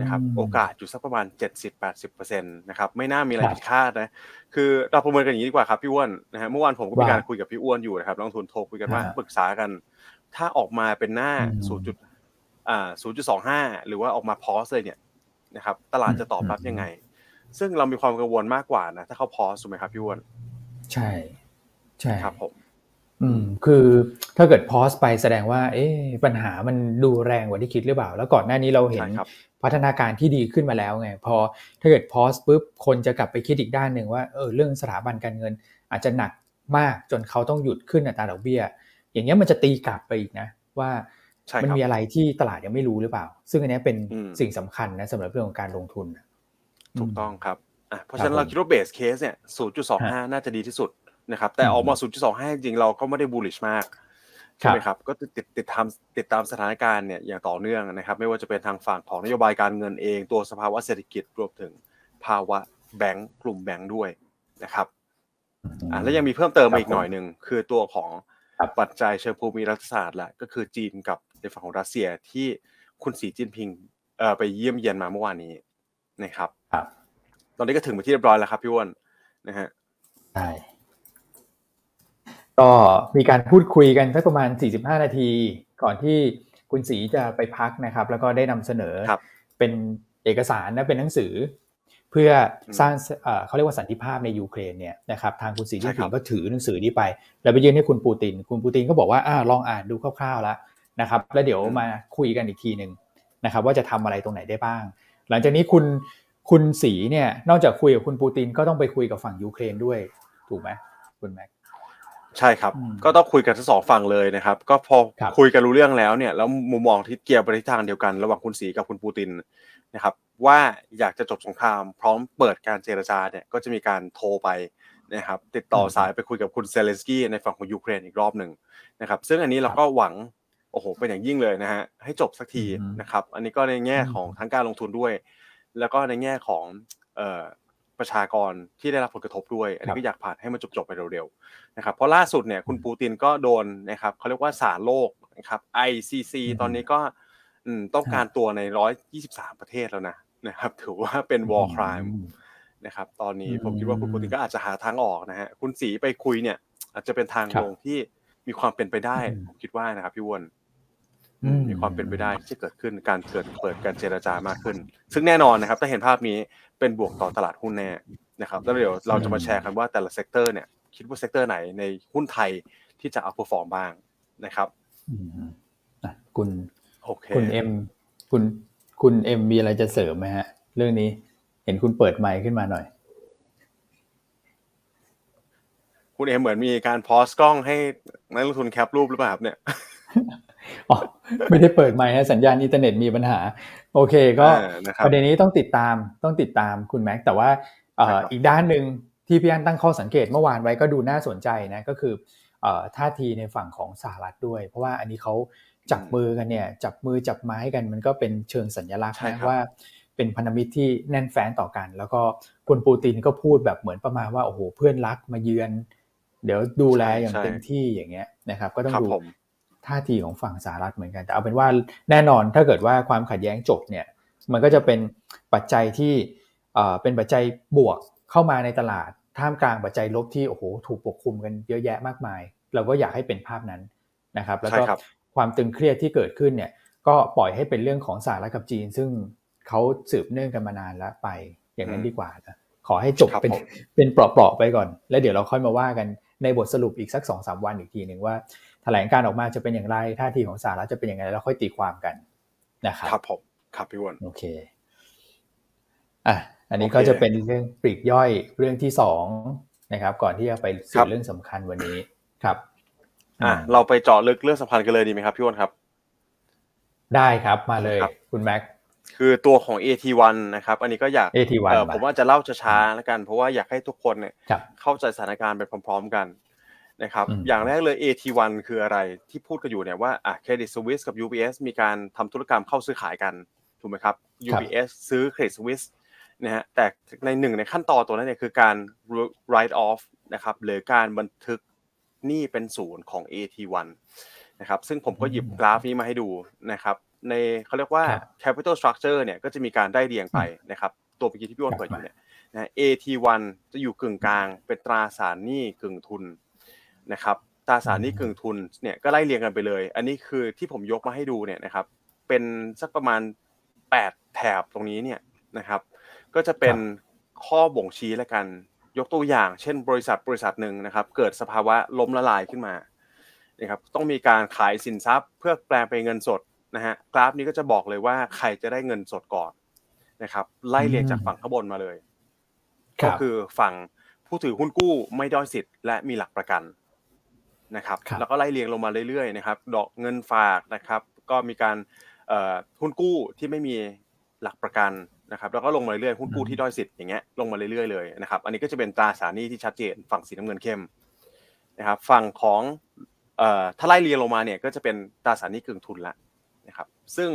นะครับโอกาสอยู่สักประมาณ เจ็ดสิบถึงแปดสิบเปอร์เซ็นต์ นะครับไม่น่ามีอะไรผิดคาดนะคือเราประเมินกันอย่างนี้ดีกว่าครับพี่อ้วนนะฮะเมื่อวานผมก็มีการคุยกับพี่อ้วนอยู่นะครับนักลงทุนโทรคุยกันว่าปรึกษากันถ้าออกมาเป็นหน้า ศูนย์. อ่า ศูนย์จุดสองห้า หรือว่าออกมาพอสเลยเนี่ยนะครับตลาดจะตอบรับยังไงซึ่งเรามีความกังวลมากกว่านะถ้าเขาพอสถูกไหมครับพี่อ้วนใช่ใช่ครับผมอืมคือถ้าเกิดพอสไปแสดงว่าเอ๊ะปัญหามันดูแรงกว่าที่คิดหรือเปล่าแล้วก่อนหน้านี้เราเห็นพัฒนาการที่ดีขึ้นมาแล้วไงพอถ้าเกิดพอสปุ๊บคนจะกลับไปคิดอีกด้านนึงว่าเออเรื่องสถาบันการเงินอาจจะหนักมากจนเขาต้องหยุดขึ้นอัตราดอกเบี้ยอย่างเงี้ยมันจะตีกลับไปอีกนะว่ามันมีอะไรที่ตลาดยังไม่รู้หรือเปล่าซึ่งอันนี้เป็นสิ่งสำคัญนะสำหรับเรื่องของการลงทุนถูกต้องครับอ่ะเพราะฉะนั้นเราคิดว่าเบสเคสเนี่ย ศูนย์จุดสองห้า น่าจะดีที่สุดนะครับแต่ออกมา ศูนย์จุดสองห้า จริงๆเราก็ไม่ได้บูลลิชมาก ใช่ไหมครับก็ติดติดตามติดตามสถานการณ์เนี่ยอย่างต่อเนื่องนะครับไม่ว่าจะเป็นทางฝั่งของนโยบายการเงินเองตัวสภาวะเศรษฐกิจรวมถึงภาวะแบงก์กลุ่มแบงก์ด้วยนะครับอ่าแล้วยังมีเพิ่มเติมมาอีกหน่อยนึงคือตัวของปัจจัยเชิงภูมิรัฐศาสตร์แหละก็คือจีนกับในฝั่งของรัสเซียที่คุณสีจิ้นผิงเอ่อไปเยี่ยมเยียนมาเมื่อวานนี้นะครับครับตอนนี้ก็ถึงไปที่เรียบร้อยแล้วครับพี่อ้วนนะฮะใช่ก็มีการพูดคุยกันสักประมาณสี่สิบห้านาทีก่อนที่คุณศรีจะไปพักนะครับแล้วก็ได้นำเสนอเป็นเอกสารนะเป็นหนังสือเพื่อสร้างเขาเรียกว่าสันติภาพในยูเครนเนี่ยนะครับทางคุณศรีจิ้นผิงก็ถือหนังสือนี้ไปแล้วไปยื่นให้คุณปูตินคุณปูตินก็บอกว่าอ่าลองอ่านดูคร่าวๆแล้วนะครับแล้วเดี๋ยวมาคุยกันอีกทีนึงนะครับว่าจะทำอะไรตรงไหนได้บ้างหลังจากนี้คุณคุณศรีเนี่ยนอกจากคุยกับคุณปูตินก็ต้องไปคุยกับฝั่งยูเครนด้วยถูกไหมคุณแม็กใช่ครับก็ต้องคุยกันทั้งสองฝั่งเลยนะครับก็พอคุยกันรู้เรื่องแล้วเนี่ยแล้วมุมมองที่เกี่ยวไปทิศทางเดียวกันระหว่างคุณศรีกับคุณปูตินนะครับว่าอยากจะจบสงครามพร้อมเปิดการเจรจาเนี่ยก็จะมีการโทรไปนะครับติดต่อสายไปคุยกับคุณเซเลนสกี้ในฝั่งของยูเครนอีกรอบหนึ่งนะครับซึ่งอันนี้เราก็หวังโอ้โหเป็นอย่างยิ่งเลยนะฮะให้จบสักทีนะครับอันนี้ก็ในแง่ของทั้งการลงทุนด้วยแล้วก็ในแง่ของประชากรที่ได้รับผลกระทบด้วยอันนี้ก็อยากผ่านให้มันจบๆไปเร็วๆนะครับเพราะล่าสุดเนี่ยคุณปูตินก็โดนนะครับเขาเรียกว่าศาลโลกนะครับ ไอ ซี ซี ตอนนี้ก็ต้องการตัวในหนึ่งร้อยยี่สิบสามประเทศแล้วนะนะครับถือว่าเป็น war crime นะครับตอนนี้ผมคิดว่าคุณปูตินก็อาจจะหาทางออกนะฮะคุณศรีไปคุยเนี่ยอาจจะเป็นทางลงที่มีความเป็นไปได้ผมคิดว่านะครับพี่วอนมีความเป็นไปได้ที่จะเกิดขึ้นการเกิดเปิดการเจรจามากขึ้นซึ่งแน่นอนนะครับถ้าเห็นภาพนี้เป็นบวกต่อตลาดหุ้นแน่นะครับแล้วเดี๋ยวเราจะมาแชร์กันว่าแต่ละเซกเตอร์เนี่ยคิดว่าเซกเตอร์ไหนในหุ้นไทยที่จะเอาเพอร์ฟอร์มบ้างนะครับคุณคุณเอ็มคุณคุณเอ็มมีอะไรจะเสริมไหมฮะเรื่องนี้เห็นคุณเปิดไมค์ขึ้นมาหน่อยคุณเอ็มเหมือนมีการพอสกล้องให้นักลงทุนแคปรูปหรือเปล่าครับเนี่ยอ๋อไม่ได้เปิดไมค์ฮะสัญญาณอินเทอร์เน็ตมีปัญหาโอเคก็ประเด็นนี้ต้องติดตามต้องติดตามคุณแม็กแต่ว่าอีกด้านหนึ่งที่พี่อั้นตั้งข้อสังเกตเมื่อวานไว้ก็ดูน่าสนใจนะก็คือท่าทีในฝั่งของสหรัฐด้วยเพราะว่าอันนี้เขาจับมือกันเนี่ยจับมือจับไม้กันมันก็เป็นเชิงสัญลักษณ์นะว่าเป็นพันธมิตรที่แน่นแฟ้นต่อกันแล้วก็คุณปูตินก็พูดแบบเหมือนประมาณว่าโอ้โหเพื่อนรักมาเยือนเดี๋ยวดูแลอย่างเต็มที่อย่างเงี้ยนะครับก็ต้องดูท่าทีของฝั่งสหรัฐเหมือนกันแต่เอาเป็นว่าแน่นอนถ้าเกิดว่าความขัดแย้งจบเนี่ยมันก็จะเป็นปัจจัยที่เอ่อเป็นปัจจัยบวกเข้ามาในตลาดท่ามกลางปัจจัยลบที่โอ้โหถูกปกคลุมกันเยอะแยะมากมายเราก็อยากให้เป็นภาพนั้นนะครับแล้วก็ความตึงเครียดที่เกิดขึ้นเนี่ยก็ปล่อยให้เป็นเรื่องของสหรัฐกับจีนซึ่งเขาสืบเนื่องกันมานานแล้วไปอย่างนั้นดีกว่านะขอให้จบเป็นเป็นเปราะๆไปก่อนแล้วเดี๋ยวเราค่อยมาว่ากันในบทสรุปอีกสัก สองถึงสาม วันอีกทีนึงว่าแถลงการออกมาจะเป็นอย่างไรท่าทีของสหรัฐจะเป็นอย่างไรแล้วค่อยตีความกันนะครับครับผมครับพี่วอนโอเคอ่ะอันนี้ก็จะเป็นเรื่องปลีกย่อยเรื่องที่สองนะครับก่อนที่จะไปสู่เรื่องสำคัญวันนี้ครับอ่ะเราไปเจาะลึกเรื่องสำคัญกันเลยดีไหมครับพี่วอนครับได้ครับมาเลยคุณแม็กคือตัวของ เอ ที วัน นะครับอันนี้ก็อยาก เอ ที วัน ผมว่าจะเล่าช้าๆแล้วกันเพราะว่าอยากให้ทุกคนเนี่ยเข้าใจสถานการณ์ไปพร้อมๆกันนะครับอย่างแรกเลย เอ ที วัน คืออะไรที่พูดกันอยู่เนี่ยว่าอ่ะ Credit Suisse กับ ยู บี เอส มีการทำธุรกรรมเข้าซื้อขายกันถูกไหมครับ ยู บี เอส ซื้อ Credit Suisse นะฮะแต่ในหนึ่งในขั้นตอนตัวนั้นเนี่ยคือการ write off นะครับหรือการบันทึกหนี้เป็นศูนย์ของ เอ ที วัน นะครับซึ่งผมก็หยิบกราฟนี้มาให้ดูนะครับในเขาเรียกว่า capital structure เนี่ยก็จะมีการได้เรียงไปนะครับตัวเมื่อกี้ที่พี่อ้วนเปิดอยู่เนี่ยนะ เอ ที วัน จะอยู่กึ่งกลางเป็นตราสารหนี้กึ่งทุนนะครับตราสารหนี้กึ่งทุนเนี่ยก็ไล่เรียงกันไปเลยอันนี้คือที่ผมยกมาให้ดูเนี่ยนะครับเป็นสักประมาณแปดแถบตรงนี้เนี่ยนะครับก็จะเป็นข้อบ่งชี้ละกันยกตัวอย่างเช่นบริษัทบริษัทนึงนะครับเกิดสภาวะล้มละลายขึ้นมานะครับต้องมีการขายสินทรัพย์เพื่อแปลงเป็นเงินสดนะฮะกราฟนี้ก็จะบอกเลยว่าใครจะได้เงินสดก่อนนะครับไล่เรียงจากฝั่งข้างบนมาเลยก็คือฝั่งผู้ถือหุ้นกู้ไม่ด้อยสิทธิ์และมีหลักประกันนะครับแล้วก็ไล่เรียงลงมาเรื่อยๆนะครับดอกเงินฝากนะครับก็มีการเอ่อหุ้นกู้ที่ไม่มีหลักประกันนะครับแล้วก็ลงมาเรื่อยๆหุ้นกู้ที่ด้อยสิทธิ์อย่างเงี้ยลงมาเรื่อยๆเลยนะครับอันนี้ก็จะเป็นตราสารหนี้ที่ชัดเจนฝั่งสีน้ำเงินเข้มนะครับฝั่งของ ถ้าไล่เรียงลงมาเนี่ยก็จะเป็นตราสารหนี้กึ่งทุนละนะครับซึ่ง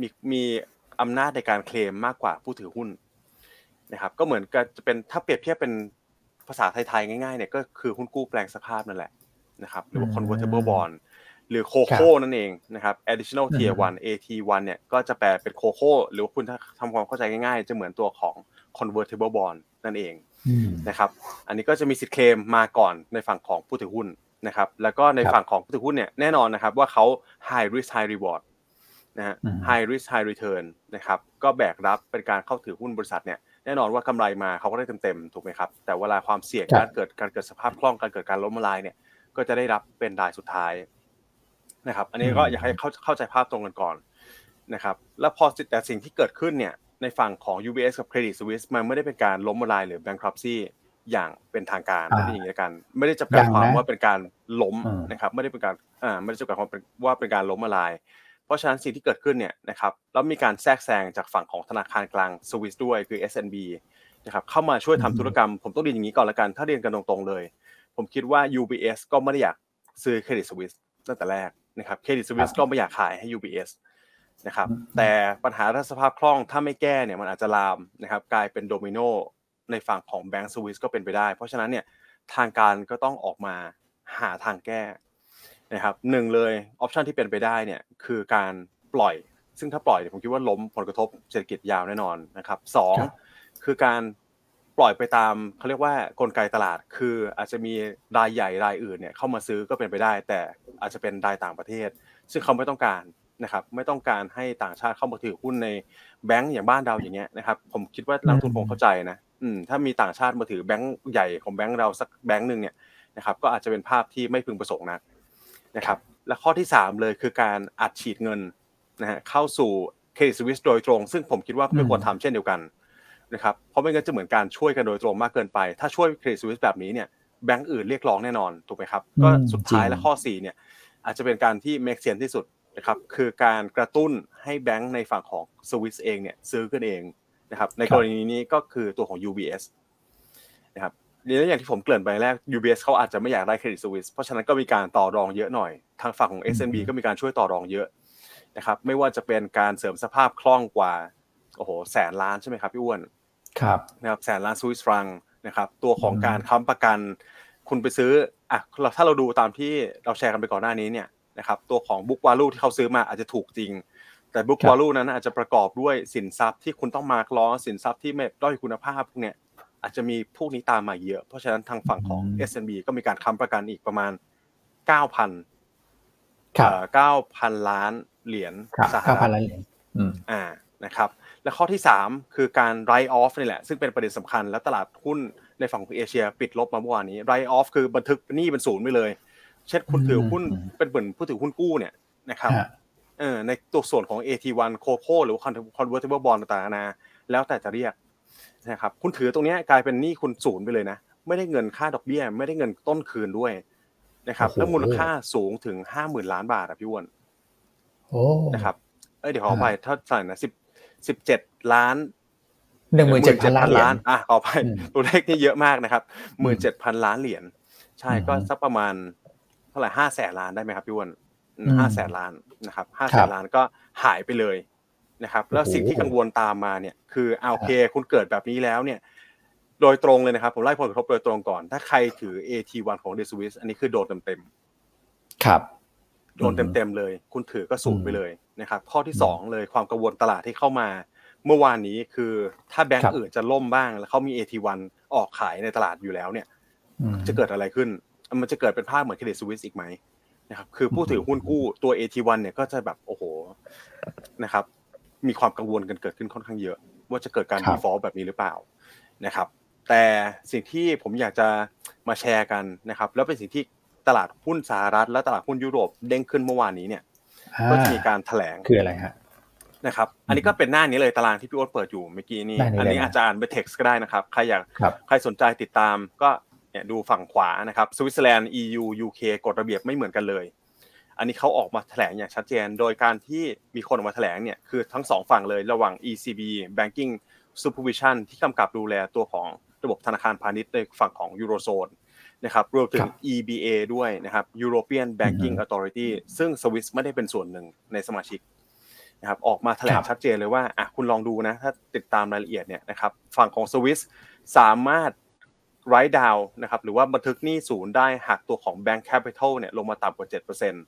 มีมีอำนาจในการเคลมมากกว่าผู้ถือหุ้นนะครับก็เหมือนกับจะเป็นถ้าเปรียบเทียบเป็นภาษาไทยๆง่ายๆเนี่ยก็คือหุ้นกู้แปลงสภาพนั่นแหละนะครับหรือว่า convertible bond หรือโคโค่นั่นเองนะครับ additional tier หนึ่ง เอ ที วัน เนี่ยก็จะแปลเป็นโคโค่หรือว่าคุณถ้าทำความเข้าใจง่ายๆจะเหมือนตัวของ convertible bond นั่นเองนะครับอันนี้ก็จะมีสิทธิ์เคลมมาก่อนในฝั่งของผู้ถือหุ้นนะครับแล้วก็ในฝั่งของผู้ถือหุ้นเนี่ยแน่นอนนะครับว่าเขา high risk high reward นะฮะ high risk high return นะครับก็แบกรับเป็นการเข้าถือหุ้นบริษัทเนี่ยแน่นอนว่ากำไรมาเขาก็ได้เต็มๆถูกไหมครับแต่เวลาความเสี่ยงการเกิดการเกิดสภาพคล่องการเกิดการล้มละลายเนี่ยก็จะได้รับเป็นรายสุดท้ายนะครับอันนี้ก็อยากให้เข้าใจภาพตรงกันก่อนนะครับแล้วพอแต่สิ่งที่เกิดขึ้นเนี่ยในฝั่งของ ยู บี เอส กับ Credit Suisse มันไม่ได้เป็นการล้มละลายหรือ bankruptcy อย่างเป็นทางการไม่ได้อย่างนี้ละกันไม่ได้จำกัดความว่าเป็นการล้มนะครับไม่ได้เป็นการอ่าไม่ได้จำกัดความว่าเป็นการล้มละลายเพราะฉะนั้นสิ่งที่เกิดขึ้นเนี่ยนะครับแล้วมีการแทรกแซงจากฝั่งของธนาคารกลางสวิสด้วยคือ เอส เอ็น บี นะครับเข้ามาช่วยทำธุรกรรมผมต้องเรียนอย่างนี้ก่อนละกันถ้าเรียนกันตรงๆเลยผมคิดว่า ยู บี เอส ก็ไม่ได้อยากซื้อ Credit Suisse ตั้งแต่แรกนะครับ Credit Suisse ก็ไม่อยากขายให้ ยู บี เอส นะครับแต่ปัญหาด้านสภาพคล่องถ้าไม่แก้เนี่ยมันอาจจะลามนะครับกลายเป็นโดมิโนในฝั่งของ Bank Suisse ก็เป็นไปได้เพราะฉะนั้นเนี่ยทางการก็ต้องออกมาหาทางแก้นะครับหนึ่งเลยออปชันที่เป็นไปได้เนี่ยคือการปล่อยซึ่งถ้าปล่อยเนี่ยผมคิดว่าล้มผลกระทบเศรษฐกิจยาวแน่นอนนะครับสองคือการปล่อยไปตามเขาเรียกว่ากลไกตลาดคืออาจจะมีรายใหญ่รายอื่นเนี่ยเข้ามาซื้อก็เป็นไปได้แต่อาจจะเป็นรายต่างประเทศซึ่งเขาไม่ต้องการนะครับไม่ต้องการให้ต่างชาติเข้ามาถือหุ้นในแบงก์อย่างบ้านเราอย่างเงี้ยนะครับผมคิดว่านักลงทุนคงเข้าใจนะอืมถ้ามีต่างชาติมาถือแบงก์ใหญ่ของแบงก์เราสักแบงก์นึงเนี่ยนะครับก็อาจจะเป็นภาพที่ไม่พึงประสงค์นักนะครับและข้อที่สามเลยคือการอัดฉีดเงินนะฮะเข้าสู่ Credit Suisse โดยตรงซึ่งผมคิดว่าไม่ควรทำเช่นเดียวกันนะครับเพราะไม่งั้นจะเหมือนการช่วยกันโดยตรงมากเกินไปถ้าช่วย Credit Suisse แบบนี้เนี่ยแบงก์อื่นเรียกร้องแน่นอนถูกไหมครับก็สุดท้ายและข้อสี่เนี่ยอาจจะเป็นการที่ make sense ที่สุดนะครับคือการกระตุ้นให้แบงก์ในฝั่งของ Suisse เองเนี่ยซื้อกันเองนะครับในกรณีนี้ก็คือตัวของ ยู บี เอส นะครับเนี่ยอย่างที่ผมเกริ่นไปแรก ยู บี เอส เขาอาจจะไม่อยากได้ Credit Suisse เพราะฉะนั้นก็มีการต่อรองเยอะหน่อยทางฝั่งของ เอส เอ็น บี ก็มีการช่วยต่อรองเยอะนะครับไม่ว่าจะเป็นการเสริมสภาพคล่องกว่าโอ้โหแสนล้านใช่ไหมครับพี่อ้วนครับนะครับแสนล้านสวิสฟรังนะครับตัวของการค้ำประกันคุณไปซื้ออ่ะถ้าเราดูตามที่เราแชร์กันไปก่อนหน้านี้เนี่ยนะครับตัวของ book value ที่เขาซื้อมาอาจจะถูกจริงแต่ book value นั้นอาจจะประกอบด้วยสินทรัพย์ที่คุณต้องมาร์คล้อสินทรัพย์ที่ไม่ด้อยคุณภาพพวกเนี้ยอาจจะมีพวกนี้ตามมาเยอะเพราะฉะนั้นทางฝั่งของ เอส เอ็น บี ก็มีการค้ำประกันอีกประมาณ เก้าพัน ครับ เก้าพัน ล้านเหรียญสหรัฐ เก้าพัน ล้านเหรียญอืมอ่านะครับและข้อที่สามคือการ write off นี่แหละซึ่งเป็นประเด็นสำคัญและตลาดหุ้นในฝั่งของเอเชียปิดลบมาเมื่อวานนี้ write off คือบันทึกหนี้เป็นศูนย์ไปเลยเช่นคุณถือหุ้นเป็นเหมือนผู้ถือหุ้นกู้เนี่ยนะครับเออในตัวส่วนของ เอ ที วัน Coco หรือ Convertible Bond ต่างๆนาแล้วแต่จะเรียกนะครับคุณถือตรงนี้กลายเป็นหนี้คุณศูนย์ไปเลยนะไม่ได้เงินค่าดอกเบี้ยไม่ได้เงินต้นคืนด้วยนะครับแล้วมูลค่าสูงถึง ห้าหมื่น ล้านบาทอ่ะพี่อ้วนโอ้นะครับเอ้ยเดี๋ยวขอไปเท่าไหร่นะสิบ สิบเจ็ดล้าน หนึ่งหมื่นเจ็ดพัน ล้านล้านอ่ะขอไปตัวเลขนี่เยอะมากนะครับ หนึ่งหมื่นเจ็ดพัน ล้านเหรียญใช่ก็สักประมาณเท่าไหร่ ห้าแสน ล้านได้มั้ยครับพี่อ้วน ห้าแสน ล้านนะครับ ห้าแสน ล้านก็หายไปเลยนะครับแล้วสิ่งที่กังวลตามมาเนี่ยคือเอาโอเคคุณเกิดแบบนี้แล้วเนี่ยโดยตรงเลยนะครับผมไล่ผลกระทบโดยตรงก่อนถ้าใครถือ เอ ที วัน ของ Credit Suisse อันนี้คือโดนเต็มๆครับโดนเต็มๆเลยคุณถือก็สูญไปเลยนะครับข้อที่สองเลยความกังวลตลาดที่เข้ามาเมื่อวานนี้คือถ้าแบงก์อื่นจะล่มบ้างแล้วเขามี เอ ที วัน ออกขายในตลาดอยู่แล้วเนี่ยจะเกิดอะไรขึ้นมันจะเกิดเป็นภาพเหมือน Credit Suisse อีกไหมนะครับคือผู้ถือหุ้นกู้ตัว เอ ที วัน เนี่ยก็จะแบบโอ้โหนะครับมีความกังวลกันเกิดขึ้นค่อนข้างเยอะว่าจะเกิดการ default แบบนี้หรือเปล่านะครับแต่สิ่งที่ผมอยากจะมาแชร์กันนะครับแล้วเป็นสิ่งที่ตลาดหุ้นสหรัฐและตลาดหุ้นยุโรปเด้งขึ้นเมื่อวานนี้เนี่ยก็จะมีการแถลงคืออะไรฮะนะครับอันนี้ก็เป็นหน้านี้เลยตารางที่พี่โอ๊ตเปิดอยู่เมื่อกี้นี้อันนี้อาจารย์ไป text ก็ได้นะครับใครอยากใครสนใจติดตามก็เนี่ยดูฝั่งขวานะครับสวิตเซอร์แลนด์ อี ยู ยู เค กฎระเบียบไม่เหมือนกันเลยอันนี้เขาออกมาแถลงอย่างชัดเจนโดยการที่มีคนออกมาแถลงเนี่ยคือทั้งสองฝั่งเลยระหว่าง อี ซี บี Banking Supervision ที่กำกับดูแลตัวของระบบธนาคารพาณิชย์ในฝั่งของยูโรโซน นะครับรวมถึง อี บี เอ ด้วยนะครับ European Banking Authority ซึ่งสวิสไม่ได้เป็นส่วนหนึ่งในสมาชิกนะครับออกมาแถลงชัดเจนเลยว่าอ่ะคุณลองดูนะถ้าติดตามรายละเอียดเนี่ยนะครับฝั่งของสวิสสามารถไรท์ดาวน์นะครับหรือว่าบันทึกหนี้ศูนย์ได้หากตัวของ Bank Capital เนี่ยลงมาต่ำกว่า เจ็ดเปอร์เซ็นต์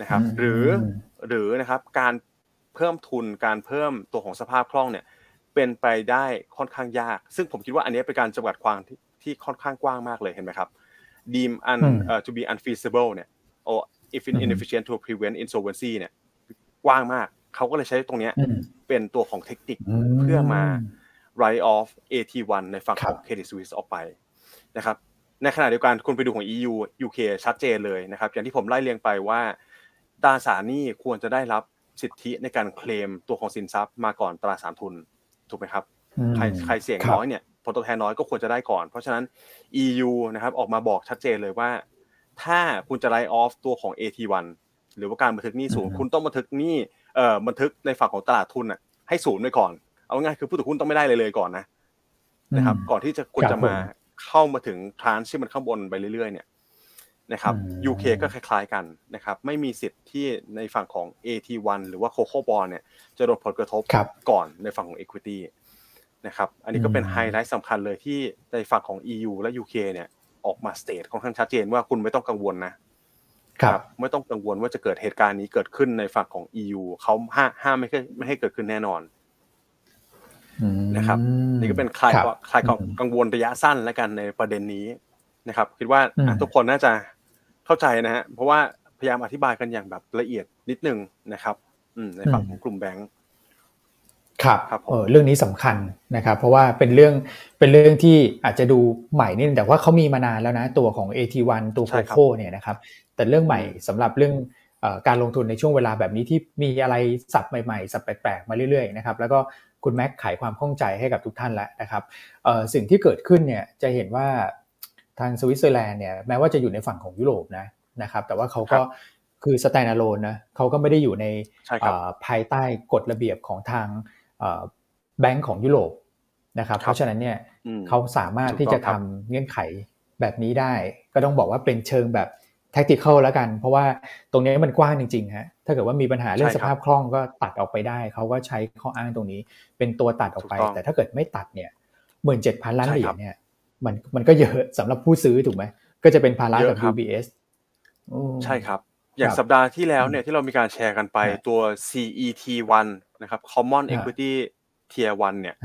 นะครับหรือหรือนะครับการเพิ่มทุนการเพิ่มตัวของสภาพคล่องเนี่ยเป็นไปได้ค่อนข้างยากซึ่งผมคิดว่าอันนี้เป็นการจำกัดความที่ที่ค่อนข้างกว้างมากเลยเห็นไหมครับ deem un uh, to be unfeasible เนี่ย or if inefficient to prevent insolvency เนี่ยกว้างมากเขาก็เลยใช้ตรงนี้เป็นตัวของเทคนิคเพื่อมา write off เอ ที วัน ในฝั่งของ Credit Suisse ออกไปนะครับในขณะเดียวกันคุณไปดูของ อี ยู ยู เค ชัดเจนเลยนะครับอย่างที่ผมไล่เรียงไปว่าตราสารหนี้ควรจะได้รับสิทธิในการเคลมตัวของสินทรัพย์มาก่อนตราสารทุนถูกไหมครับใครใครเสี่ยงน้อยเนี่ยผลตอบแทนน้อยก็ควรจะได้ก่อนเพราะฉะนั้น อี ยู นะครับออกมาบอกชัดเจนเลยว่าถ้าคุณจะไลฟ์ออฟตัวของ เอ ที วัน หรือว่าการบันทึกหนี้ศูนย์คุณต้องบันทึกหนี้เอ่อบันทึกในฝั่งของตลาดทุนน่ะให้ศูนย์ไว้ก่อนเอาง่ายคือผู้ถือหุ้นต้องไม่ได้เลยเลยก่อนนะนะครับก่อนที่จะคุณจะมาเข้ามาถึงทรานส์ที่มันข้างบนไปเรื่อยๆเนี่ยนะครับ ยู เค ก็คล้ายๆกันนะครับไม่มีสิทธิ์ที่ในฝั่งของ เอ ที วัน หรือว่า Coco Bond เนี่ยจะโดนผลกระทบก่อนในฝั่งของ Equityนะครับอันนี้ก็เป็นไฮไลท์สำคัญเลยที่ในฝั่งของ อี ยู และ ยู เค เนี่ยออกมาสเตทค่อนข้างชัดเจนว่าคุณไม่ต้องกังวลนะครับไม่ต้องกังวลว่าจะเกิดเหตุการณ์นี้เกิดขึ้นในฝั่งของ อี ยู เขาห้ามไม่ให้ไม่ให้เกิดขึ้นแน่นอนนะครับนี่ก็เป็นคลายคลายความกังวลระยะสั้นแล้วกันในประเด็นนี้นะครับคิดว่าทุกคนน่าจะเข้าใจนะฮะเพราะว่าพยายามอธิบายกันอย่างแบบละเอียดนิดนึงนะครับในฝั่งของกลุ่มแบงก์ครับเออเรื่องนี้สำคัญนะครับเพราะว่าเป็นเรื่องเป็นเรื่องที่อาจจะดูใหม่นิดแต่ว่าเขามีมานานแล้วนะตัวของ เอ ที วัน ตัวโคโค่เนี่ยนะครับแต่เรื่องใหม่สำหรับเรื่องเอ่อการลงทุนในช่วงเวลาแบบนี้ที่มีอะไรสับใหม่ๆสับแปลกๆมาเรื่อยๆนะครับแล้วก็คุณแม็กขายความข้องใจให้กับทุกท่านแล้วนะครับเอ่อสิ่งที่เกิดขึ้นเนี่ยจะเห็นว่าทางสวิตเซอร์แลนด์เนี่ยแม้ว่าจะอยู่ในฝั่งของยุโรปนะนะครับแต่ว่าเขาก็คือ standalone นะเขาก็ไม่ได้อยู่ในภายใต้กฎระเบียบของทางแบงก์ของยุโรปนะครับเพราะฉะนั้นเนี่ยเขาสามารถที่จะทำเงื่อนไขแบบนี้ได้ก็ต้องบอกว่าเป็นเชิงแบบแท็กติคอลแล้วกันเพราะว่าตรงนี้มันกว้างจริงๆฮะถ้าเกิดว่ามีปัญหาเรื่องสภาพคล่องก็ตัดออกไปได้เขาก็ใช้ข้ออ้างตรงนี้เป็นตัวตัดออกไปแต่ถ้าเกิดไม่ตัดเนี่ย หนึ่งหมื่นเจ็ดพัน ล้านเหรียญเนี่ยมันมันก็เยอะสำหรับผู้ซื้อถูกไหมก็จะเป็นภาระกับ ยู บี เอส ใช่ครับอย่างสัปดาห์ที่แล้วเนี่ยที่เรามีการแชร์กันไปตัว ซี อี ที วัน นะครับ Common Equity Tier วัน เนี่ย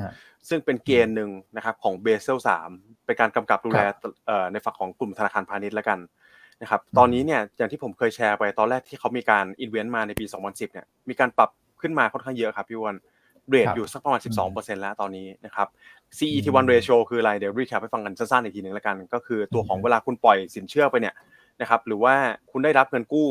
ซึ่งเป็นเกณฑ์หนึ่งนะครับของ Basel สามเป็นการกำกับดูแลในฝั่งของกลุ่มธนาคารพาณิชย์แล้วกันนะครับตอนนี้เนี่ยอย่างที่ผมเคยแชร์ไปตอนแรกที่เขามีการ Invent มาในปีสองพันสิบเนี่ยมีการปรับขึ้นมาค่อนข้างเยอะครับพี่วันเรทอยู่สักประมาณ สิบสองเปอร์เซ็นต์ แล้วตอนนี้นะครับ ซี อี ที วัน ratio คืออะไรเดี๋ยว recap ให้ฟังกันสั้นๆอีกทีนึงแล้วกันก็คือตัวของเวลาคุณปล่อยสินเชื่อไปเนี่ยนะครับหรือว่าคุณได้รับเงินกู้